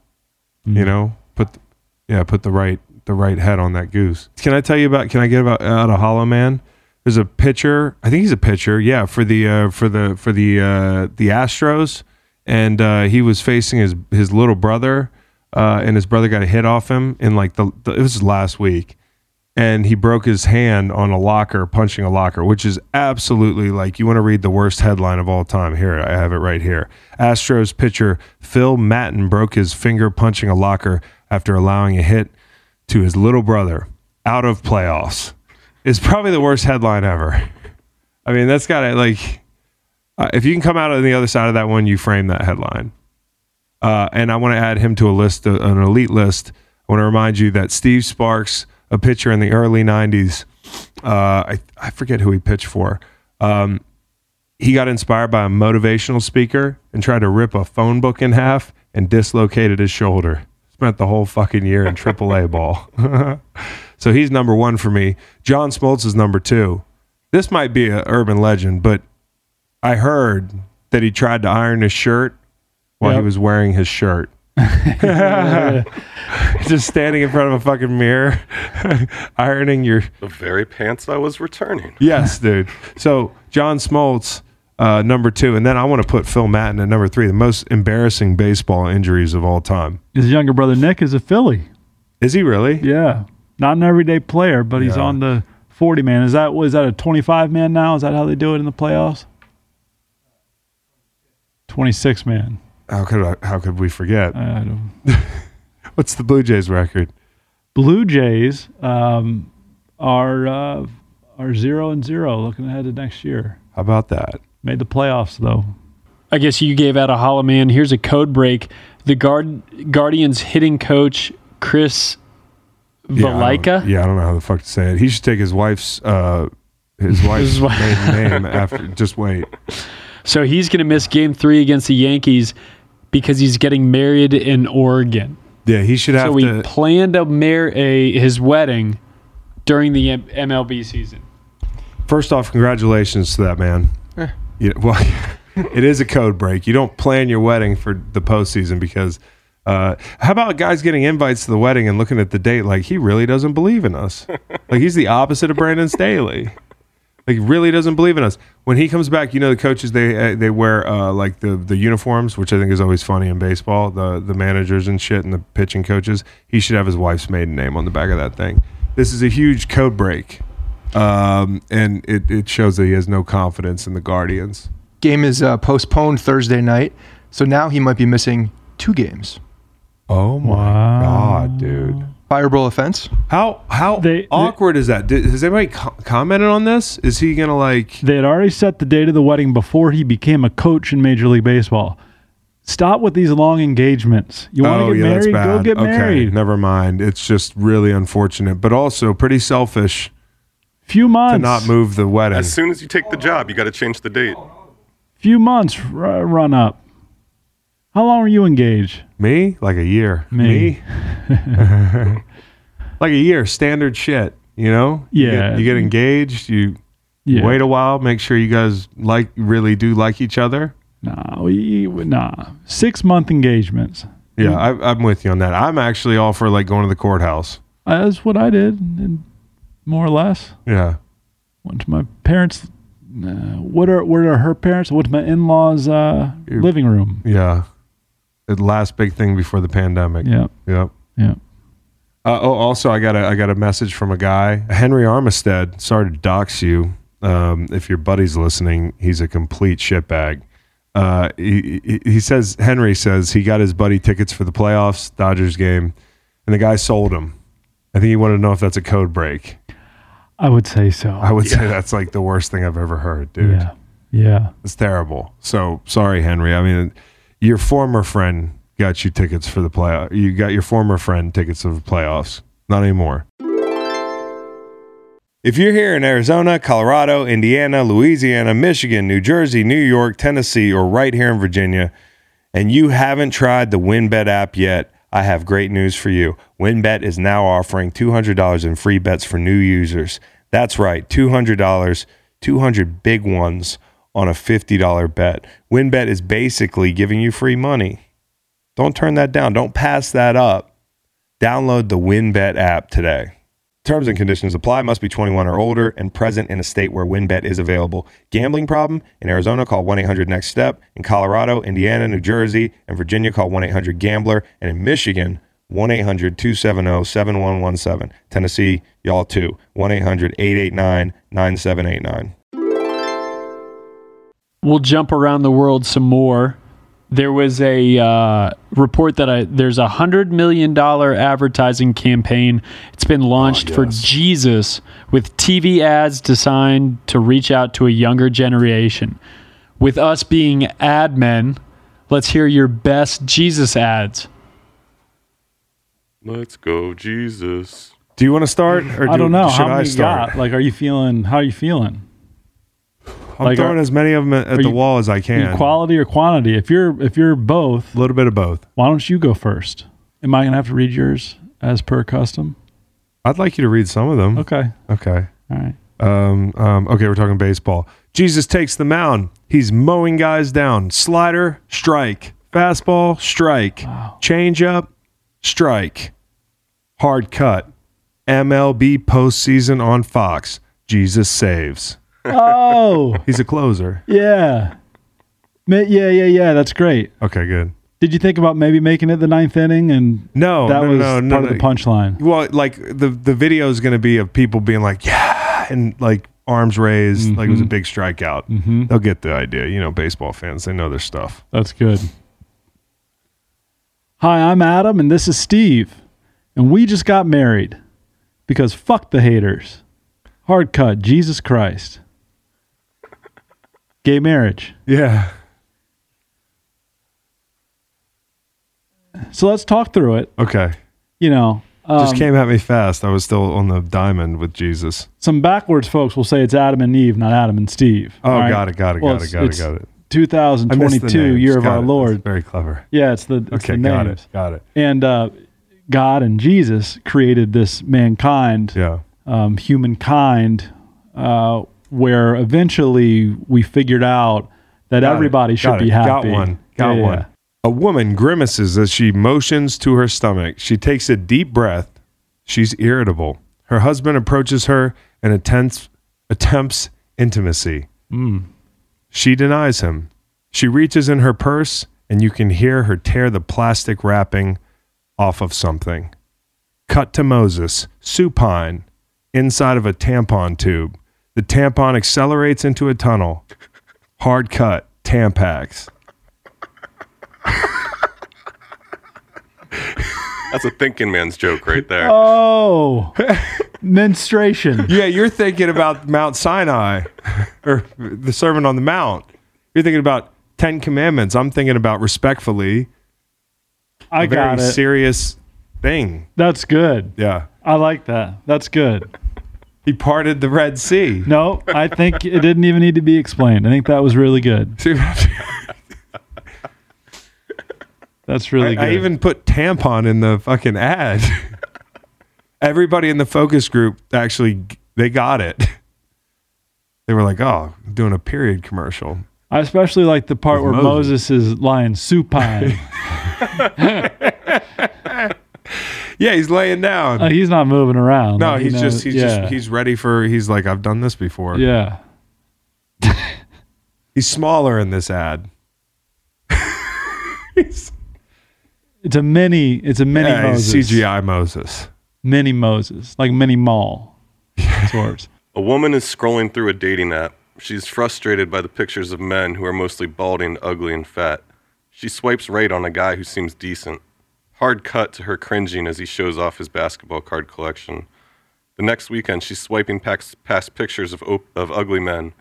Mm. You know? Put, the, yeah, put the right... the right head on that goose. Can I tell you about, can I get about out of Hollow Man? There's a pitcher, I think he's a pitcher, yeah, for the uh, for the for the uh, the Astros, and uh, he was facing his his little brother, uh, and his brother got a hit off him in like the, the it was last week, and he broke his hand on a locker, punching a locker, which is absolutely like, you want to read the worst headline of all time. Here, I have it right here. Astros pitcher Phil Maton broke his finger punching a locker after allowing a hit to his little brother, out of playoffs. It's probably the worst headline ever. I mean, that's got to, like, uh, if you can come out on the other side of that one, you frame that headline. Uh, and I want to add him to a list, uh, an elite list. I want to remind you that Steve Sparks, a pitcher in the early nineties, uh, I, I forget who he pitched for, um, he got inspired by a motivational speaker and tried to rip a phone book in half and dislocated his shoulder. Spent the whole fucking year in triple A ball. So he's number one for me. John Smoltz is number two. This might be an urban legend, but I heard that he tried to iron his shirt while yep. he was wearing his shirt. Just standing in front of a fucking mirror, ironing your... The very pants I was returning. Yes, dude. So John Smoltz, uh, number two, and then I want to put Phil Maton at number three, the most embarrassing baseball injuries of all time. His younger brother Nick is a Philly. Is he really? Yeah. Not an everyday player, but yeah. he's on the forty-man. Is that was that a twenty-five man now? Is that how they do it in the playoffs? twenty-six man. How could I, how could we forget? I don't. What's the Blue Jays record? Blue Jays um, are uh, are zero and zero, looking ahead to next year. How about that? Made the playoffs though. I guess you gave out a holla, man. Here's a code break. The guard Guardians hitting coach Chris Valleca. Yeah, yeah, I don't know how the fuck to say it. He should take his wife's uh, his wife's maiden name after. Just wait. So he's going to miss Game Three against the Yankees because he's getting married in Oregon. Yeah, he should have. So we to, planned a, mar- a his wedding during the M- MLB season. First off, congratulations to that man. Eh. Yeah, well, it is a code break. You don't plan your wedding for the postseason because. Uh, how about guys getting invites to the wedding and looking at the date like he really doesn't believe in us? Like he's the opposite of Brandon Staley. Like he really doesn't believe in us. When he comes back, you know the coaches they uh, they wear uh, like the the uniforms, which I think is always funny in baseball. The the managers and shit and the pitching coaches. He should have his wife's maiden name on the back of that thing. This is a huge code break, um, and it it shows that he has no confidence in the Guardians. Game is uh, postponed Thursday night, so now he might be missing two games. Oh my wow. God, dude! Fireable offense. How how they, awkward they, is that? Did, has anybody co- commented on this? Is he gonna like? They had already set the date of the wedding before he became a coach in Major League Baseball. Stop with these long engagements. You want to oh, get yeah, married? Go get okay, married. Never mind. It's just really unfortunate, but also pretty selfish. Few months to not move the wedding. As soon as you take the job, you got to change the date. Few months r- run up. How long were you engaged? Me? Like a year. Me? Me? Like a year. Standard shit, you know? Yeah. You get, you get engaged. You yeah. wait a while. Make sure you guys like really do like each other. Nah. We, nah. Six-month engagements. Yeah, I, I'm with you on that. I'm actually all for like going to the courthouse. Uh, that's what I did, more or less. Yeah. Went to my parents' uh, what are, what are her parents? Went to my in-laws' uh, living room. Yeah. The last big thing before the pandemic. Yep. Yep. Yep. Uh, oh, also, I got a I got a message from a guy, Henry Armistead. Sorry to dox you. Um, if your buddy's listening, he's a complete shitbag. Uh, he, he, he says Henry says he got his buddy tickets for the playoffs, Dodgers game, and the guy sold him. I think he wanted to know if that's a code break. I would say so. I would yeah. say that's like the worst thing I've ever heard, dude. Yeah. Yeah. It's terrible. So sorry, Henry. I mean. Your former friend got you tickets for the playoff. You got your former friend tickets to the playoffs. Not anymore. If you're here in Arizona, Colorado, Indiana, Louisiana, Michigan, New Jersey, New York, Tennessee, or right here in Virginia, and you haven't tried the WynnBet app yet, I have great news for you. WynnBet is now offering two hundred dollars in free bets for new users. That's right, two hundred dollars, two hundred big ones on a fifty dollars bet. WynnBet is basically giving you free money. Don't turn that down. Don't pass that up. Download the WynnBet app today. Terms and conditions apply. Must be twenty-one or older and present in a state where WynnBet is available. Gambling problem? In Arizona, call one eight hundred next step. In Colorado, Indiana, New Jersey, and Virginia, call one eight hundred gambler. And in Michigan, one eight hundred two seven zero seven one one seven. Tennessee, y'all too. one eight hundred eight eight nine nine seven eight nine. We'll jump around the world some more. There was a uh, report that I, there's a one hundred million dollars advertising campaign. It's been launched oh, yes. for Jesus with T V ads designed to reach out to a younger generation. With us being ad men, let's hear your best Jesus ads. Let's go, Jesus. Do you want to start? Or do, I don't know. Should How I start? Got? Like, are you feeling? How are you feeling? I'm like throwing are, as many of them at the you, wall as I can. Quality or quantity? If you're if you're both, a little bit of both. Why don't you go first? Am I gonna have to read yours as per custom? I'd like you to read some of them. Okay. Okay. All right. Um. um okay. We're talking baseball. Jesus takes the mound. He's mowing guys down. Slider, strike. Fastball, strike. Wow. Change up, strike. Hard cut. M L B postseason on Fox. Jesus saves. Oh, he's a closer. Yeah, yeah, yeah, yeah. That's great. Okay, good. Did you think about maybe making it the ninth inning? And no, that no, was no, no, part no, of the punchline. Well, like the the video is going to be of people being like, yeah, and like arms raised, mm-hmm. like it was a big strikeout. Mm-hmm. They'll get the idea. You know, baseball fans, they know their stuff. That's good. Hi, I'm Adam, and this is Steve, and we just got married because fuck the haters. Hard cut, Jesus Christ. Gay marriage. Yeah. So let's talk through it. Okay. You know. Um, Just came at me fast. I was still on the diamond with Jesus. Some backwards folks will say it's Adam and Eve, not Adam and Steve. Oh, right? got it, got it, well, got it, got it, got it. twenty twenty-two, year of got our it. Lord. That's very clever. Yeah, it's the it's Okay, the got names. it, got it. And uh, God and Jesus created this mankind, yeah. um, humankind, uh, where eventually we figured out that got everybody it. should got be it. happy. Got one, got yeah, one. Yeah. A woman grimaces as she motions to her stomach. She takes a deep breath. She's irritable. Her husband approaches her and attempts, attempts intimacy. Mm. She denies him. She reaches in her purse, and you can hear her tear the plastic wrapping off of something. Cut to Moses, supine, inside of a tampon tube. The tampon accelerates into a tunnel. Hard cut, Tampax. That's a thinking man's joke right there. Oh, menstruation. Yeah, you're thinking about Mount Sinai or the Sermon on the Mount. You're thinking about Ten Commandments. I'm thinking about respectfully. I a got very it. Serious thing. That's good. Yeah, I like that. That's good. He parted the Red Sea. No, I think it didn't even need to be explained. I think that was really good. That's really I, good. I even put tampon in the fucking ad. Everybody in the focus group, actually, they got it. They were like, oh, I'm doing a period commercial. I especially like the part With where Moses. Moses is lying supine. Yeah, he's laying down. Uh, he's not moving around. No, like, he's you know, just, he's yeah. just, he's ready for, he's like, I've done this before. Yeah. He's smaller in this ad. he's It's a mini, it's a mini yeah, Moses. C G I Moses. Mini Moses, like mini mall. A woman is scrolling through a dating app. She's frustrated by the pictures of men who are mostly balding, ugly, and fat. She swipes right on a guy who seems decent. Hard cut to her cringing as he shows off his basketball card collection. The next weekend, she's swiping past pictures of, op- of ugly men.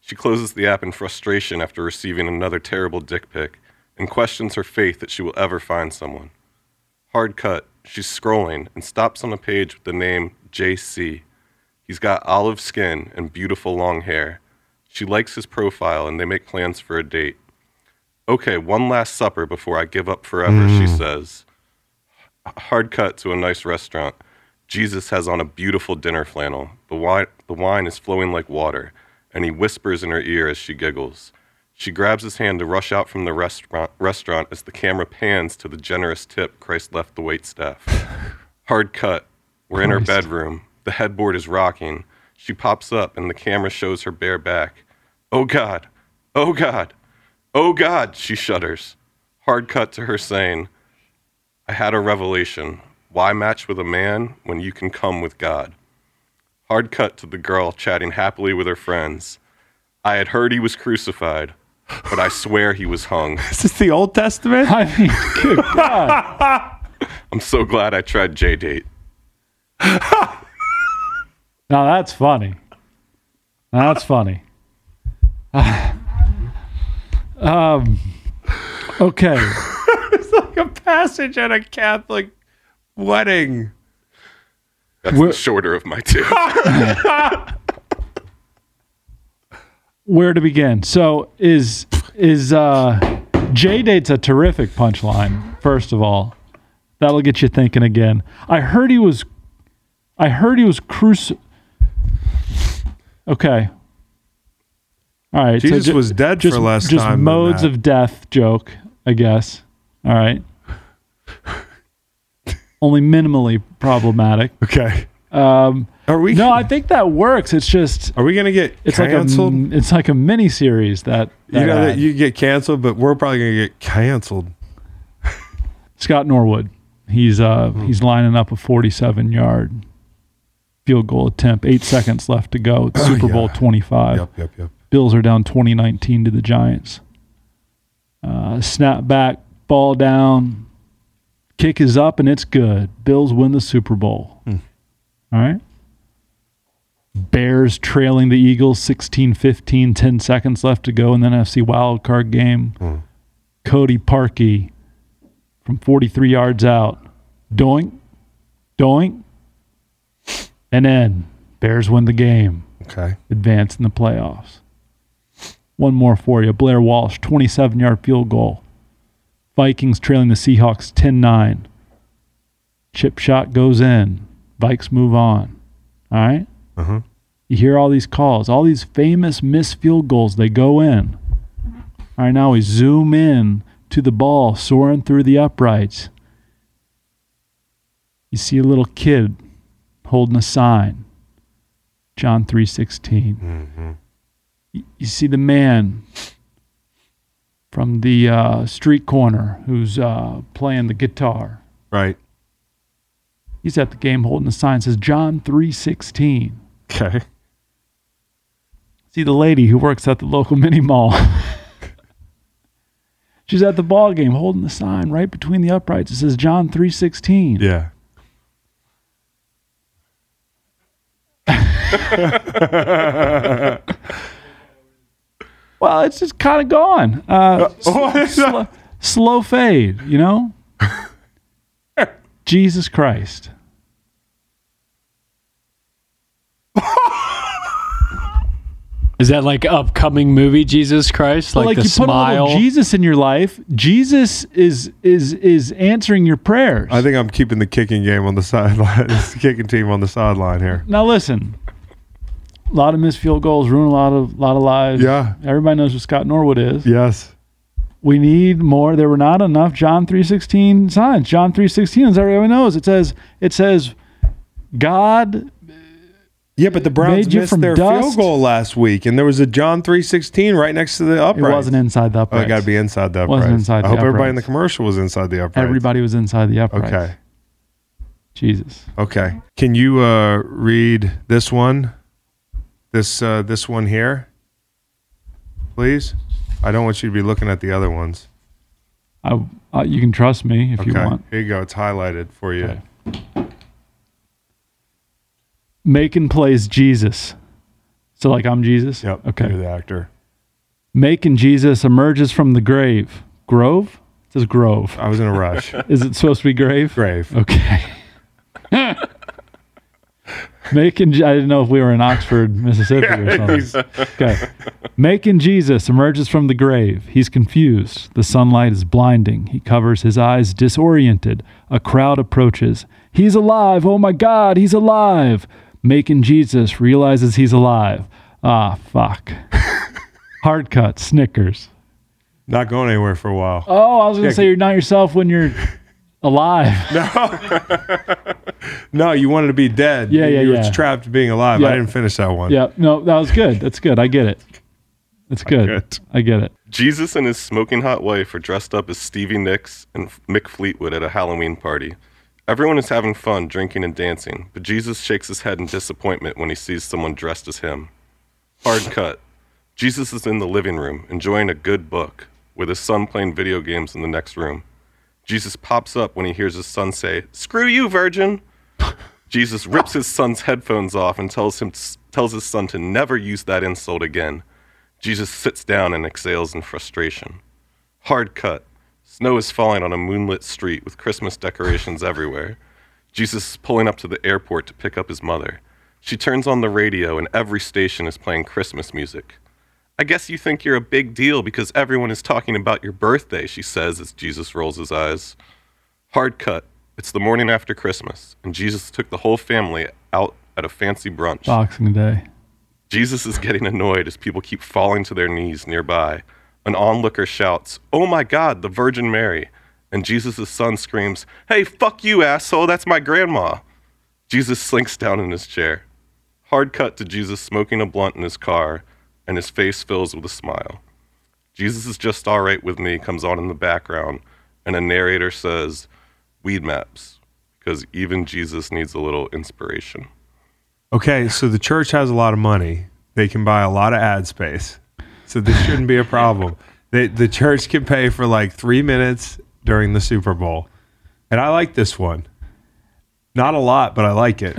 She closes the app in frustration after receiving another terrible dick pic, and questions her faith that she will ever find someone. Hard cut, she's scrolling and stops on a page with the name J C. He's got olive skin and beautiful long hair. She likes his profile, and they make plans for a date. Okay, one last supper before I give up forever, mm. she says. Hard cut to a nice restaurant. Jesus has on a beautiful dinner flannel. The wine, the wine is flowing like water, and he whispers in her ear as she giggles. She grabs his hand to rush out from the restaurant, restaurant as the camera pans to the generous tip Christ left the waitstaff. Hard cut. We're Christ. in her bedroom. The headboard is rocking. She pops up, and the camera shows her bare back. Oh, God. Oh, God. Oh, God, she shudders. Hard cut to her saying, I had a revelation. Why match with a man when you can come with God? Hard cut to the girl chatting happily with her friends. I had heard he was crucified, but I swear he was hung. Is this the Old Testament? I mean, good God. I'm so glad I tried J-Date. Now that's funny. Now that's funny. Uh, um, okay. It's like a passage at a Catholic wedding. That's We're- the shorter of my two. Where to begin? So is is uh, J-Date's a terrific punchline. First of all, that'll get you thinking again. I heard he was, I heard he was cruci. Okay. All right. Jesus so ju- was dead just, for less time. Just modes of death joke, I guess. All right. Only minimally problematic. Okay. Um, Are we? No, I think that works. It's just. Are we gonna get it's canceled? Like a, it's like a mini series that, that you know ad. that you get canceled, but we're probably gonna get canceled. Scott Norwood. He's uh mm-hmm. he's lining up a forty-seven yard field goal attempt. Eight seconds left to go. It's Super oh, yeah. Bowl twenty-five. Yep, yep, yep. Bills are down twenty nineteen to the Giants. Uh, snap back, ball down, kick is up, and it's good. Bills win the Super Bowl. Mm. All right. Bears trailing the Eagles sixteen fifteen, ten seconds left to go in the N F C wildcard game. Mm. Cody Parkey from forty-three yards out. Doink, doink, and then Bears win the game. Okay. Advance in the playoffs. One more for you. Blair Walsh, twenty-seven yard field goal. Vikings trailing the Seahawks ten nine. Chip shot goes in. Vikes move on. All right? Uh-huh. You hear all these calls, all these famous missed field goals. They go in. All right, now we zoom in to the ball soaring through the uprights. You see a little kid holding a sign, John three sixteen. Mm-hmm. You, you see the man from the uh, street corner who's uh, playing the guitar. Right. He's at the game holding a sign that says John three sixteen. Okay. See the lady who works at the local mini mall. She's at the ball game holding the sign right between the uprights. It says John three sixteen. Yeah. Well, it's just kind of gone. Uh, uh, sl- slow fade, you know? Jesus Christ. Is that like upcoming movie Jesus Christ? Like, like the you smile? Put a little Jesus in your life. Jesus is is is answering your prayers. I think I'm keeping the kicking game on the sideline. The kicking team on the sideline here. Now listen, a lot of missed field goals ruin a lot of lot of lives. Yeah, everybody knows who Scott Norwood is. Yes, we need more. There were not enough John three sixteen signs. John three sixteen is everybody knows. It says it says God. Yeah, but the Browns missed their dust. field goal last week, and there was a John three sixteen right next to the uprights. It wasn't inside the uprights. Oh, it got to be inside the uprights. It wasn't inside the uprights. I hope everybody in the commercial was inside the uprights. Everybody was inside the uprights. Okay. Jesus. Okay. Can you uh, read this one? This uh, this one here? Please? I don't want you to be looking at the other ones. I uh, you can trust me if okay. you want. Here you go. It's highlighted for you. Okay. Making plays Jesus. So like I'm Jesus? Yep. Okay. You're the actor. Making Jesus emerges from the grave. Grove? It says grove. I was in a rush. Is it supposed to be grave? Grave. Okay. Making, I didn't know if we were in Oxford, Mississippi or something. Okay. Making Jesus emerges from the grave. He's confused. The sunlight is blinding. He covers his eyes, disoriented. A crowd approaches. He's alive. Oh my God, he's alive. Making Jesus realizes he's alive. Ah, fuck. Hard cut, Snickers. Not going anywhere for a while. Oh, I was going to yeah, say you're not yourself when you're alive. No. No, you wanted to be dead. Yeah, yeah, you yeah. were trapped being alive. Yeah. I didn't finish that one. Yeah, no, that was good. That's good. I get it. That's good. I get, I get it. Jesus and his smoking hot wife are dressed up as Stevie Nicks and Mick Fleetwood at a Halloween party. Everyone is having fun, drinking and dancing, but Jesus shakes his head in disappointment when he sees someone dressed as him. Hard cut. Jesus is in the living room, enjoying a good book, with his son playing video games in the next room. Jesus pops up when he hears his son say, "Screw you, virgin!" Jesus rips his son's headphones off and tells him tells his son to never use that insult again. Jesus sits down and exhales in frustration. Hard cut. Snow is falling on a moonlit street with Christmas decorations everywhere. Jesus is pulling up to the airport to pick up his mother. She turns on the radio and every station is playing Christmas music. "I guess you think you're a big deal because everyone is talking about your birthday," she says as Jesus rolls his eyes. Hard cut. It's the morning after Christmas, and Jesus took the whole family out at a fancy brunch. Boxing Day. Jesus is getting annoyed as people keep falling to their knees nearby. An onlooker shouts, "Oh my God, the Virgin Mary!" And Jesus' son screams, "Hey, fuck you, asshole, that's my grandma!" Jesus slinks down in his chair. Hard cut to Jesus smoking a blunt in his car, and his face fills with a smile. "Jesus Is Just All Right With Me" comes on in the background, and a narrator says, Weed Maps, because even Jesus needs a little inspiration. Okay, so the church has a lot of money. They can buy a lot of ad space. So this shouldn't be a problem. They, the church can pay for like three minutes during the Super Bowl. And I like this one. Not a lot, but I like it.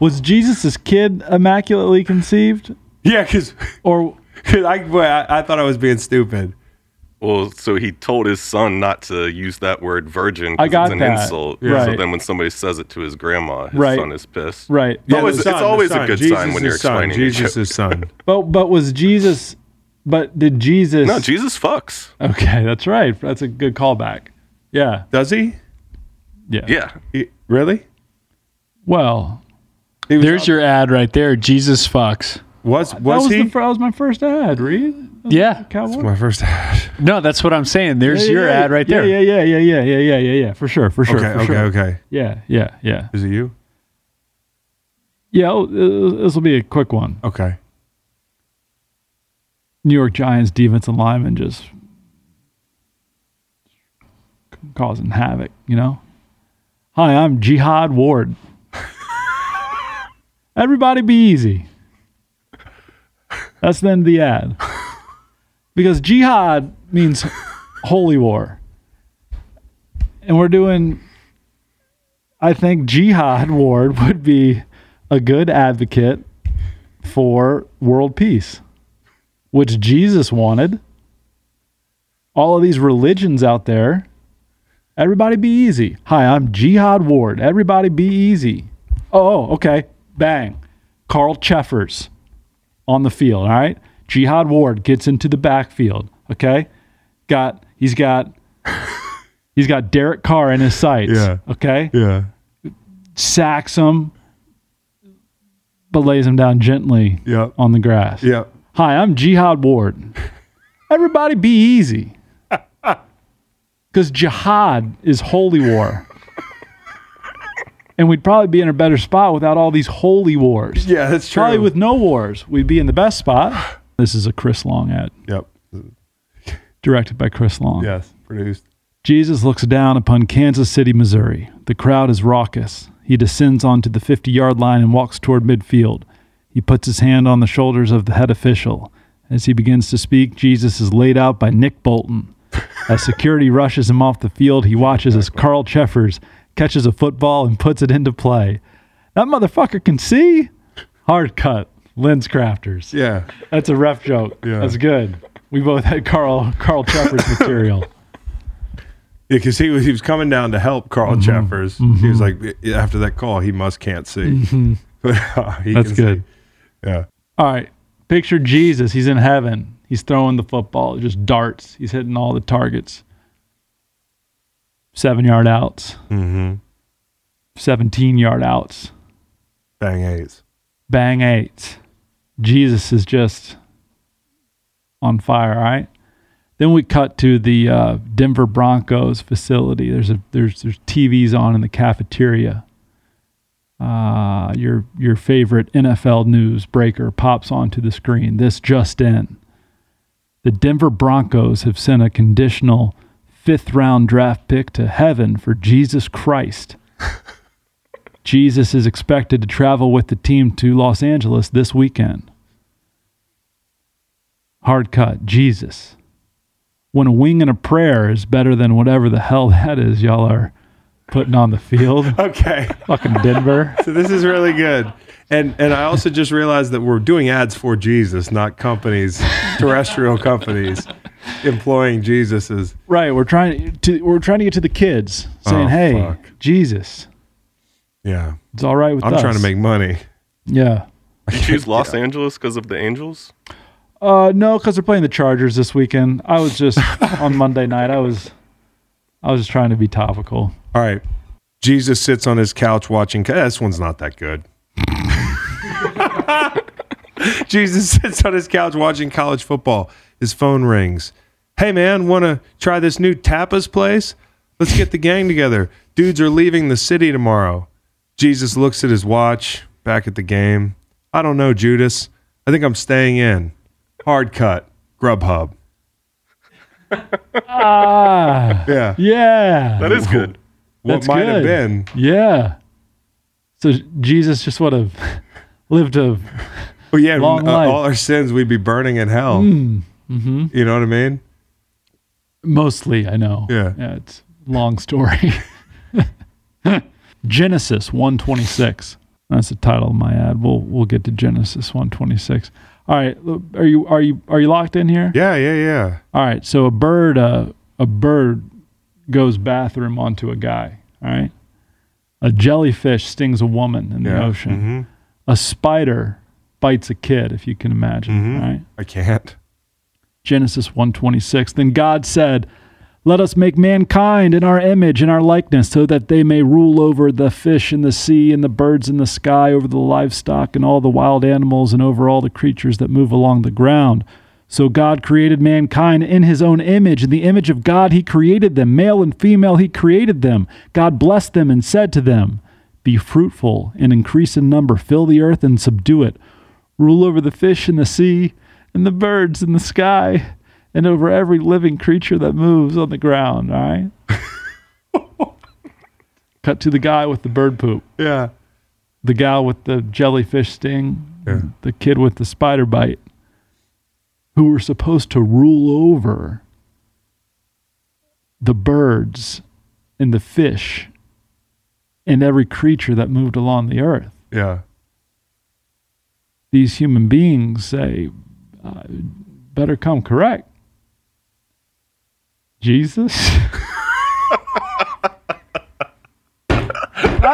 Was Jesus' kid immaculately conceived? Yeah, because or cause I, I, I thought I was being stupid. Well, so he told his son not to use that word virgin because it's an that. insult. Right. So then when somebody says it to his grandma, his right. son is pissed. Right. Yeah, always, son, it's always a good Jesus sign when you're son, explaining Jesus' son. But but was Jesus, but did Jesus. No, Jesus fucks. Okay, that's right. That's a good callback. Yeah. Does he? Yeah. Yeah. He, really? Well, there's out. Your ad right there. Jesus fucks. Was was that was he? The, that was my first ad, Reed. Yeah, that's my first ad. No, that's what I'm saying. There's yeah, your yeah, ad right yeah, there. Yeah, yeah, yeah, yeah, yeah, yeah, yeah, yeah. For sure, for sure. Okay, for okay, sure. okay. Yeah, yeah, yeah. Is it you? Yeah, this will be a quick one. Okay. New York Giants defense and linemen just causing havoc, you know? Hi, I'm Jihad Ward. Everybody be easy. That's then the ad. Because jihad means holy war. And we're doing, I think Jihad Ward would be a good advocate for world peace, which Jesus wanted. All of these religions out there, everybody be easy. Hi, I'm Jihad Ward. Everybody be easy. Oh, okay. Bang. Carl Cheffers. On the field, all right? Jihad Ward gets into the backfield, okay? Got he's got he's got Derek Carr in his sights, yeah. okay? Yeah. Sacks him, but lays him down gently yep. on the grass. Yeah. Hi, I'm Jihad Ward. Everybody be easy. Because jihad is holy war. And we'd probably be in a better spot without all these holy wars. Yeah, that's true. Probably with no wars, we'd be in the best spot. This is a Chris Long ad. Yep. Directed by Chris Long. Yes, produced. Jesus looks down upon Kansas City, Missouri. The crowd is raucous. He descends onto the fifty-yard line and walks toward midfield. He puts his hand on the shoulders of the head official. As he begins to speak, Jesus is laid out by Nick Bolton. As security rushes him off the field, he watches as Carl Cheffers catches a football and puts it into play. That motherfucker can see. Hard cut. Lens crafters. Yeah. That's a ref joke. Yeah. That's good. We both had Carl Carl Cheffers material. Yeah, because he was he was coming down to help Carl mm-hmm. Cheffers. Mm-hmm. He was like, after that call, he must can't see. Mm-hmm. But uh, he That's can good. See. Yeah. All right. Picture Jesus. He's in heaven. He's throwing the football. It just darts. He's hitting all the targets. Seven-yard outs. Mm-hmm. seventeen-yard outs. Bang eights. Bang eights. Jesus is just on fire, right? Then we cut to the uh, Denver Broncos facility. There's a there's there's T Vs on in the cafeteria. Uh, your your favorite N F L news breaker pops onto the screen. This just in. The Denver Broncos have sent a conditional fifth round draft pick to heaven for Jesus Christ. Jesus is expected to travel with the team to Los Angeles this weekend. Hard cut. Jesus. When a wing and a prayer is better than whatever the hell that is y'all are putting on the field. Okay. Fucking Denver. So this is really good. And and I also just realized that we're doing ads for Jesus, not companies, terrestrial companies employing Jesus as right. We're trying to we're trying to get to the kids, saying, oh, "Hey, fuck. Jesus, yeah, it's all right with I'm us. I'm trying to make money." Yeah, you choose Los yeah. Angeles because of the Angels. Uh, no, because they're playing the Chargers this weekend. I was just on Monday night. I was, I was just trying to be topical. All right, Jesus sits on his couch watching. Hey, this one's not that good. Jesus sits on his couch watching college football. His phone rings. Hey, man, want to try this new tapas place? Let's get the gang together. Dudes are leaving the city tomorrow. Jesus looks at his watch, back at the game. I don't know, Judas. I think I'm staying in. Hard cut. Grubhub. ah, yeah. Yeah. That is good. What That's might good. have been. Yeah. So Jesus just would have lived a well, yeah, long uh, life. All our sins, we'd be burning in hell. Mm. Mm-hmm. You know what I mean? Mostly, I know. Yeah. Yeah, it's a long story. Genesis one twenty-six. That's the title of my ad. We'll we'll get to Genesis one twenty-six. All right, are you are you are you locked in here? Yeah, yeah, yeah. All right, so a bird uh, a bird goes bathroom onto a guy. All right, a jellyfish stings a woman in yeah. the ocean. Mm-hmm. A spider bites a kid, if you can imagine. Mm-hmm. All right, I can't. Genesis one twenty-six. Then God said, "Let us make mankind in our image and our likeness, so that they may rule over the fish in the sea and the birds in the sky, over the livestock and all the wild animals, and over all the creatures that move along the ground." So God created mankind in his own image. In the image of God he created them. Male and female he created them. God blessed them and said to them, "Be fruitful and increase in number. Fill the earth and subdue it. Rule over the fish in the sea and the birds in the sky, and over every living creature that moves on the ground," all right? Cut to the guy with the bird poop. Yeah. The gal with the jellyfish sting. Yeah. The kid with the spider bite. Who were supposed to rule over the birds and the fish and every creature that moved along the earth. Yeah. These human beings say, uh, better come correct. Jesus? I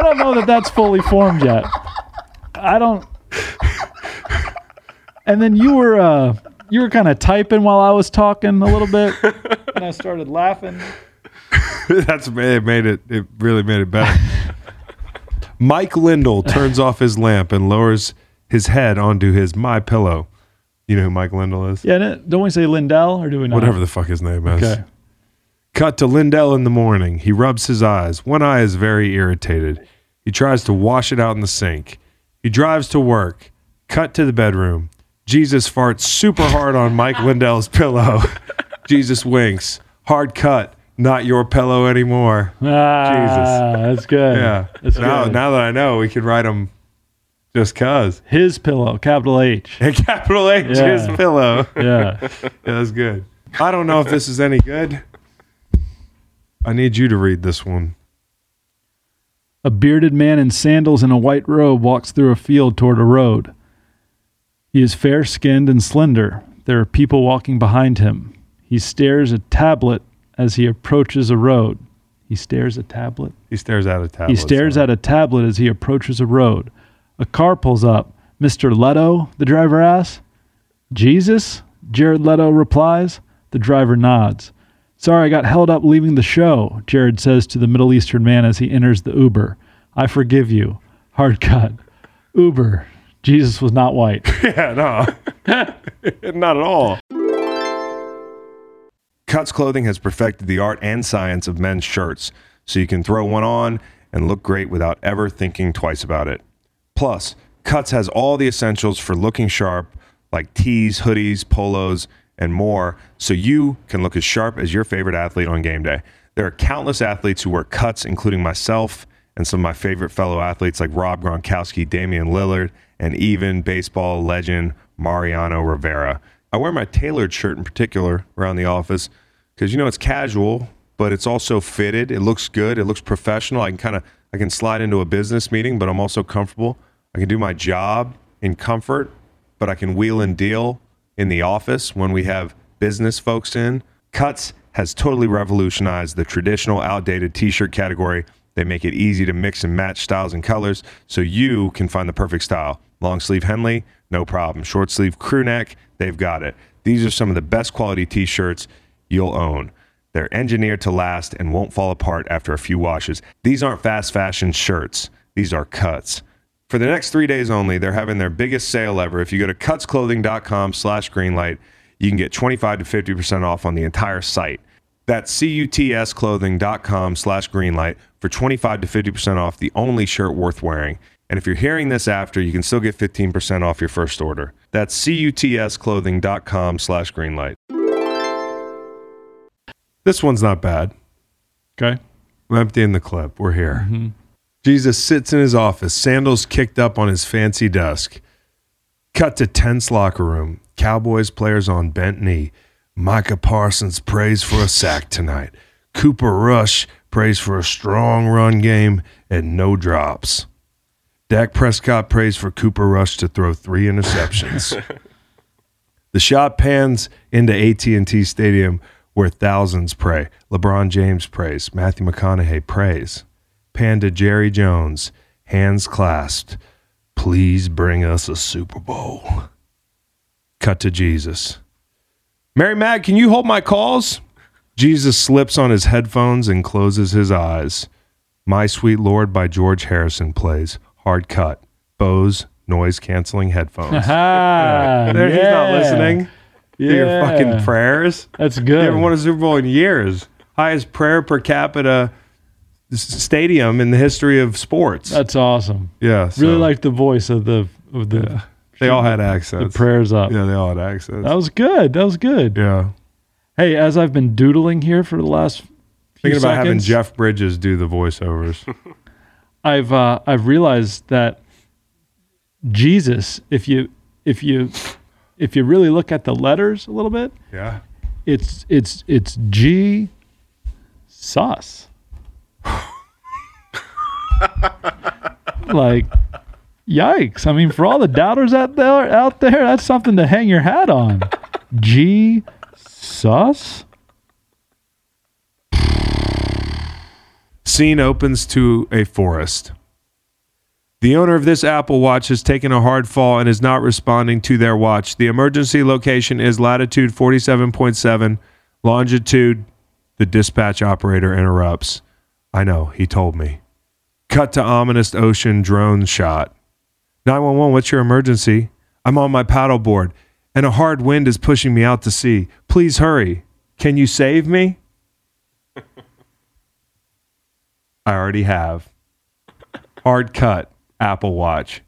don't know that that's fully formed yet. I don't. And then you were uh, you were kind of typing while I was talking a little bit, and I started laughing. That's it made it. It really made it better. Mike Lindell turns off his lamp and lowers his head onto his My Pillow. You know who Mike Lindell is? Yeah, don't we say Lindell, or do we not? Whatever the fuck his name is. Okay. Cut to Lindell in the morning. He rubs his eyes. One eye is very irritated. He tries to wash it out in the sink. He drives to work. Cut to the bedroom. Jesus farts super hard on Mike Lindell's pillow. Jesus winks. Hard cut. Not your pillow anymore. Ah, Jesus. That's good. Yeah. That's now, good. Now that I know, we could write him. Just cause. His pillow, capital H. And capital H, yeah. His pillow. Yeah. Yeah, that's good. I don't know if this is any good. I need you to read this one. A bearded man in sandals and a white robe walks through a field toward a road. He is fair-skinned and slender. There are people walking behind him. He stares at a tablet as he approaches a road. He stares at a tablet? He stares at a tablet. He stares sorry. at a tablet as he approaches a road. A car pulls up. "Mister Leto?" the driver asks. "Jesus?" Jared Leto replies. The driver nods. "Sorry, I got held up leaving the show," Jared says to the Middle Eastern man as he enters the Uber. "I forgive you." Hard cut. Uber. Jesus was not white. Yeah, no. Not at all. Cuts Clothing has perfected the art and science of men's shirts, so you can throw one on and look great without ever thinking twice about it. Plus, Cuts has all the essentials for looking sharp, like tees, hoodies, polos, and more, so you can look as sharp as your favorite athlete on game day. There are countless athletes who wear Cuts, including myself and some of my favorite fellow athletes like Rob Gronkowski, Damian Lillard, and even baseball legend Mariano Rivera. I wear my tailored shirt in particular around the office because, you know, it's casual, but it's also fitted. It looks good. It looks professional. I can kind of I can slide into a business meeting, but I'm also comfortable. I can do my job in comfort, but I can wheel and deal in the office when we have business folks in. Cuts has totally revolutionized the traditional outdated t-shirt category. They make it easy to mix and match styles and colors so you can find the perfect style. Long sleeve Henley, no problem. Short sleeve crew neck, they've got it. These are some of the best quality t-shirts you'll own. They're engineered to last and won't fall apart after a few washes. These aren't fast fashion shirts. These are Cuts. For the next three days only, they're having their biggest sale ever. If you go to cutsclothing.com slash greenlight, you can get twenty-five to fifty percent off on the entire site. That's cutsclothing.com slash greenlight for twenty-five to fifty percent off the only shirt worth wearing. And if you're hearing this after, you can still get fifteen percent off your first order. That's cutsclothing.com slash greenlight. This one's not bad. Okay. I'm emptying the clip. We're here. Mm-hmm. Jesus sits in his office, sandals kicked up on his fancy desk. Cut to tense locker room. Cowboys players on bent knee. Micah Parsons prays for a sack tonight. Cooper Rush prays for a strong run game and no drops. Dak Prescott prays for Cooper Rush to throw three interceptions. The shot pans into A T and T Stadium where thousands pray. LeBron James prays. Matthew McConaughey prays. Pan to Jerry Jones, hands clasped. Please bring us a Super Bowl. Cut to Jesus. Mary Mag, can you hold my calls? Jesus slips on his headphones and closes his eyes. My Sweet Lord by George Harrison plays. Hard cut. Bose noise-canceling headphones. Aha, there, yeah. He's not listening to yeah. your fucking prayers. That's good. You haven't won a Super Bowl in years. Highest prayer per capita stadium in the history of sports. That's awesome. Yeah. So. Really like the voice of the... Of the yeah. They all had accents. The prayers up. Yeah, they all had accents. That was good. That was good. Yeah. Hey, as I've been doodling here for the last few Thinking seconds, about having Jeff Bridges do the voiceovers. I've uh, I've realized that Jesus, if you if you if you really look at the letters a little bit, yeah, it's it's it's G sus. Like, yikes! I mean, for all the doubters out there, out there, that's something to hang your hat on. G sus. Scene opens to a forest. The owner of this Apple Watch has taken a hard fall and is not responding to their watch. The emergency location is latitude forty-seven point seven, longitude. The dispatch operator interrupts. I know, he told me. Cut to ominous ocean drone shot. nine one one, what's your emergency? I'm on my paddleboard, and a hard wind is pushing me out to sea. Please hurry. Can you save me? I already have. Hard cut. Apple Watch.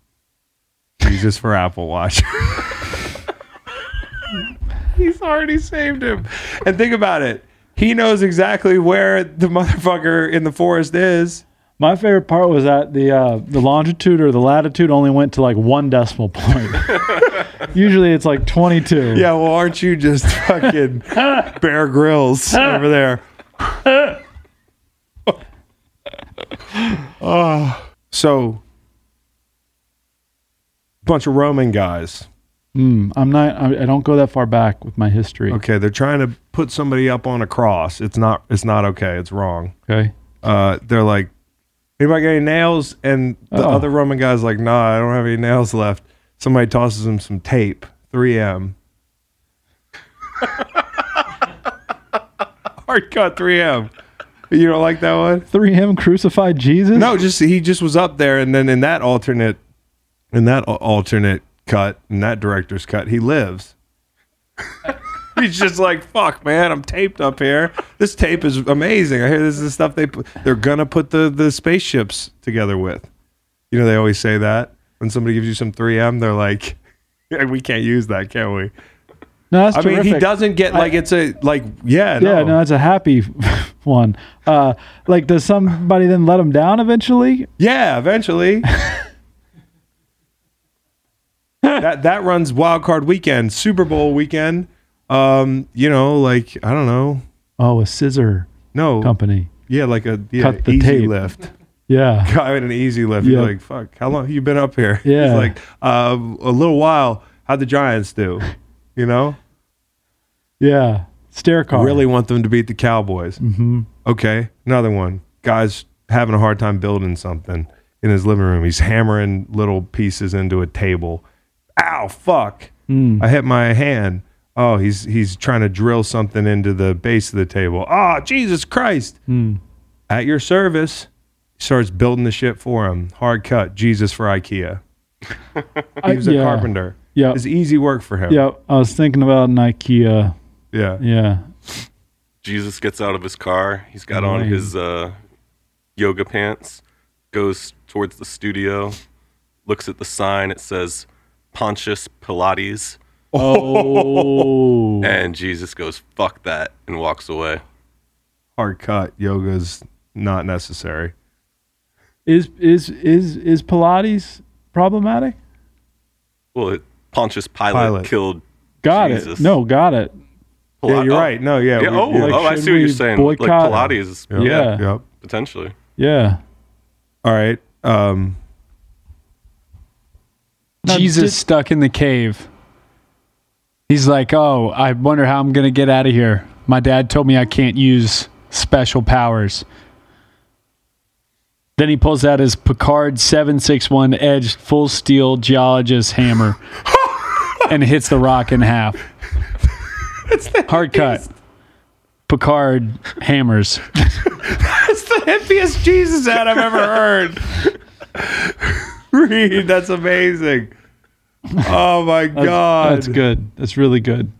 Jesus for Apple Watch. He's already saved him. And think about it. He knows exactly where the motherfucker in the forest is. My favorite part was that the uh, the longitude or the latitude only went to like one decimal point. Usually it's like twenty-two. Yeah, well, aren't you just fucking Bear Grylls over there? Oh, so bunch of Roman guys. Mm, I'm not. I, I don't go that far back with my history. Okay, they're trying to put somebody up on a cross. It's not. It's not okay. It's wrong. Okay. Uh, they're like, anybody got any nails? And the oh. other Roman guy's like, nah, I don't have any nails left. Somebody tosses him some tape, three M. Hard cut, three M. You don't like that one? three M crucified Jesus? No, just he just was up there, and then in that alternate, in that alternate cut, in that director's cut, he lives. He's just like, fuck, man, I'm taped up here. This tape is amazing. I hear this is the stuff they put, they're gonna put the the spaceships together with. You know, they always say that when somebody gives you some three M, they're like, we can't use that, can we? No, that's I terrific. mean, he doesn't get like I, it's a like yeah no. yeah no, it's a happy one. Uh, like, does somebody then let him down eventually? Yeah, eventually. that that runs Wild Card Weekend, Super Bowl weekend. Um, you know, like I don't know. Oh, a scissor no company. Yeah, like a yeah, Cut the easy tape. lift. Yeah, I had an easy lift. Yep. You're like, fuck. How long have you been up here? Yeah, he's like uh, a little while. How'd the Giants do? You know. Yeah, stair car. Really want them to beat the Cowboys. Mm-hmm. Okay, another one. Guy's having a hard time building something in his living room. He's hammering little pieces into a table. Ow, fuck! Mm. I hit my hand. Oh, he's he's trying to drill something into the base of the table. Ah, oh, Jesus Christ! Mm. At your service. He starts building the shit for him. Hard cut. Jesus for IKEA. he was I, yeah. a carpenter. Yeah, it's easy work for him. Yeah, I was thinking about an IKEA. Yeah. Yeah. Jesus gets out of his car. He's got nice. on his uh, yoga pants, goes towards the studio, looks at the sign. It says Pontius Pilates. Oh. And Jesus goes, fuck that, and walks away. hard cut, yoga is not necessary. Is is is is Pilates problematic? Well, it, Pontius Pilate, Pilate killed got Jesus. It. No, got it. Pil- yeah, you're oh. right. No, yeah. yeah we, oh, like, oh I see what you're saying. Like Pilates, yep. yeah, yeah. Yep. potentially. Yeah. All right. Um, Jesus just, stuck in the cave. He's like, oh, I wonder how I'm going to get out of here. My dad told me I can't use special powers. Then he pulls out his Picard seven six one edged full steel geologist hammer and hits the rock in half. That's the hard hippiest. Cut. Picard hammers. That's the hippiest Jesus ad I've ever heard. Reed, that's amazing. Oh my God. That's, that's good. That's really good.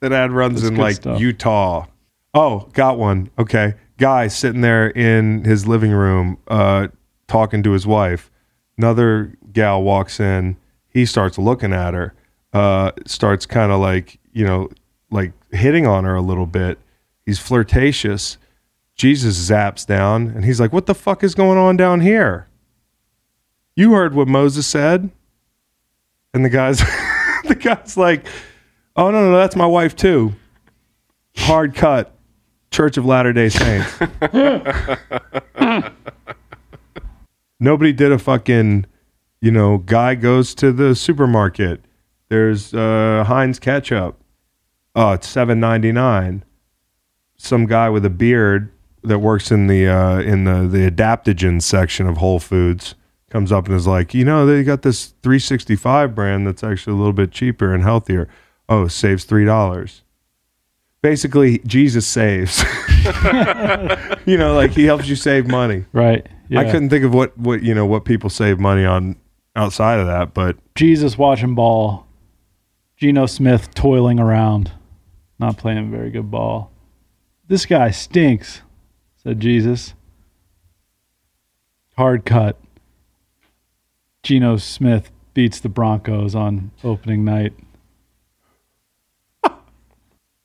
That ad runs that's in like stuff. Utah. Oh, got one. Okay. Guy sitting there in his living room uh, talking to his wife. Another gal walks in. He starts looking at her, uh, starts kind of like, you know, like hitting on her a little bit. He's flirtatious. Jesus zaps down, and he's like, what the fuck is going on down here? You heard what Moses said. And the guy's, the guy's like, oh, no, no, that's my wife too. Hard cut. Church of Latter-day Saints. Nobody did a fucking, you know, guy goes to the supermarket. There's uh, Heinz ketchup. Oh, it's seven ninety-nine. Some guy with a beard that works in the uh, in the, the adaptogen section of Whole Foods comes up and is like, you know, they got this three sixty-five brand that's actually a little bit cheaper and healthier. Oh, saves three dollars. Basically, Jesus saves. You know, like he helps you save money. Right. Yeah. I couldn't think of what, what, you know, what people save money on outside of that, but. Jesus watching ball. Geno Smith toiling around. Not playing very good ball. This guy stinks, said Jesus. Hard cut. Geno Smith beats the Broncos on opening night.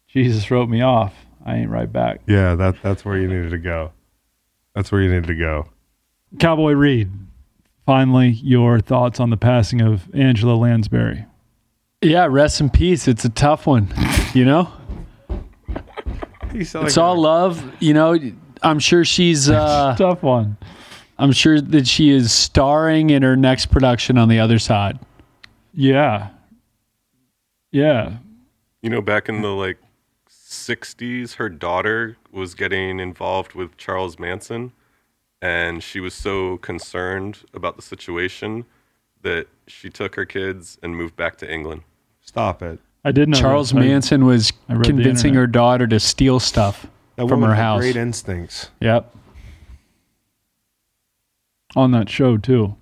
Jesus wrote me off. I ain't right back. Yeah, that that's where you needed to go. That's where you needed to go. Cowboy Reed, finally, your thoughts on the passing of Angela Lansbury. Yeah, rest in peace. It's a tough one, you know? It's like all her. Love. You know, I'm sure she's... Uh, it's a tough one. I'm sure that she is starring in her next production on the other side. Yeah. Yeah. You know, back in the, like, sixties, her daughter was getting involved with Charles Manson, and she was so concerned about the situation that she took her kids and moved back to England. Stop it. I did know Charles Manson was convincing her daughter to steal stuff from her house. Great instincts. Yep. On that show too.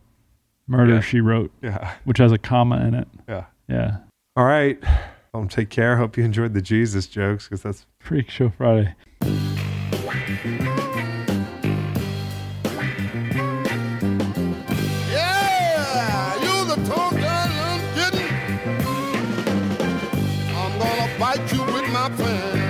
Murder, yeah. She Wrote. Yeah. Which has a comma in it. Yeah. Yeah. All right. Um, take care. Hope you enjoyed the Jesus jokes, because that's Freak Show Friday. Yeah, you the tongue down, I'm kidding. I'm gonna bite you with my pen.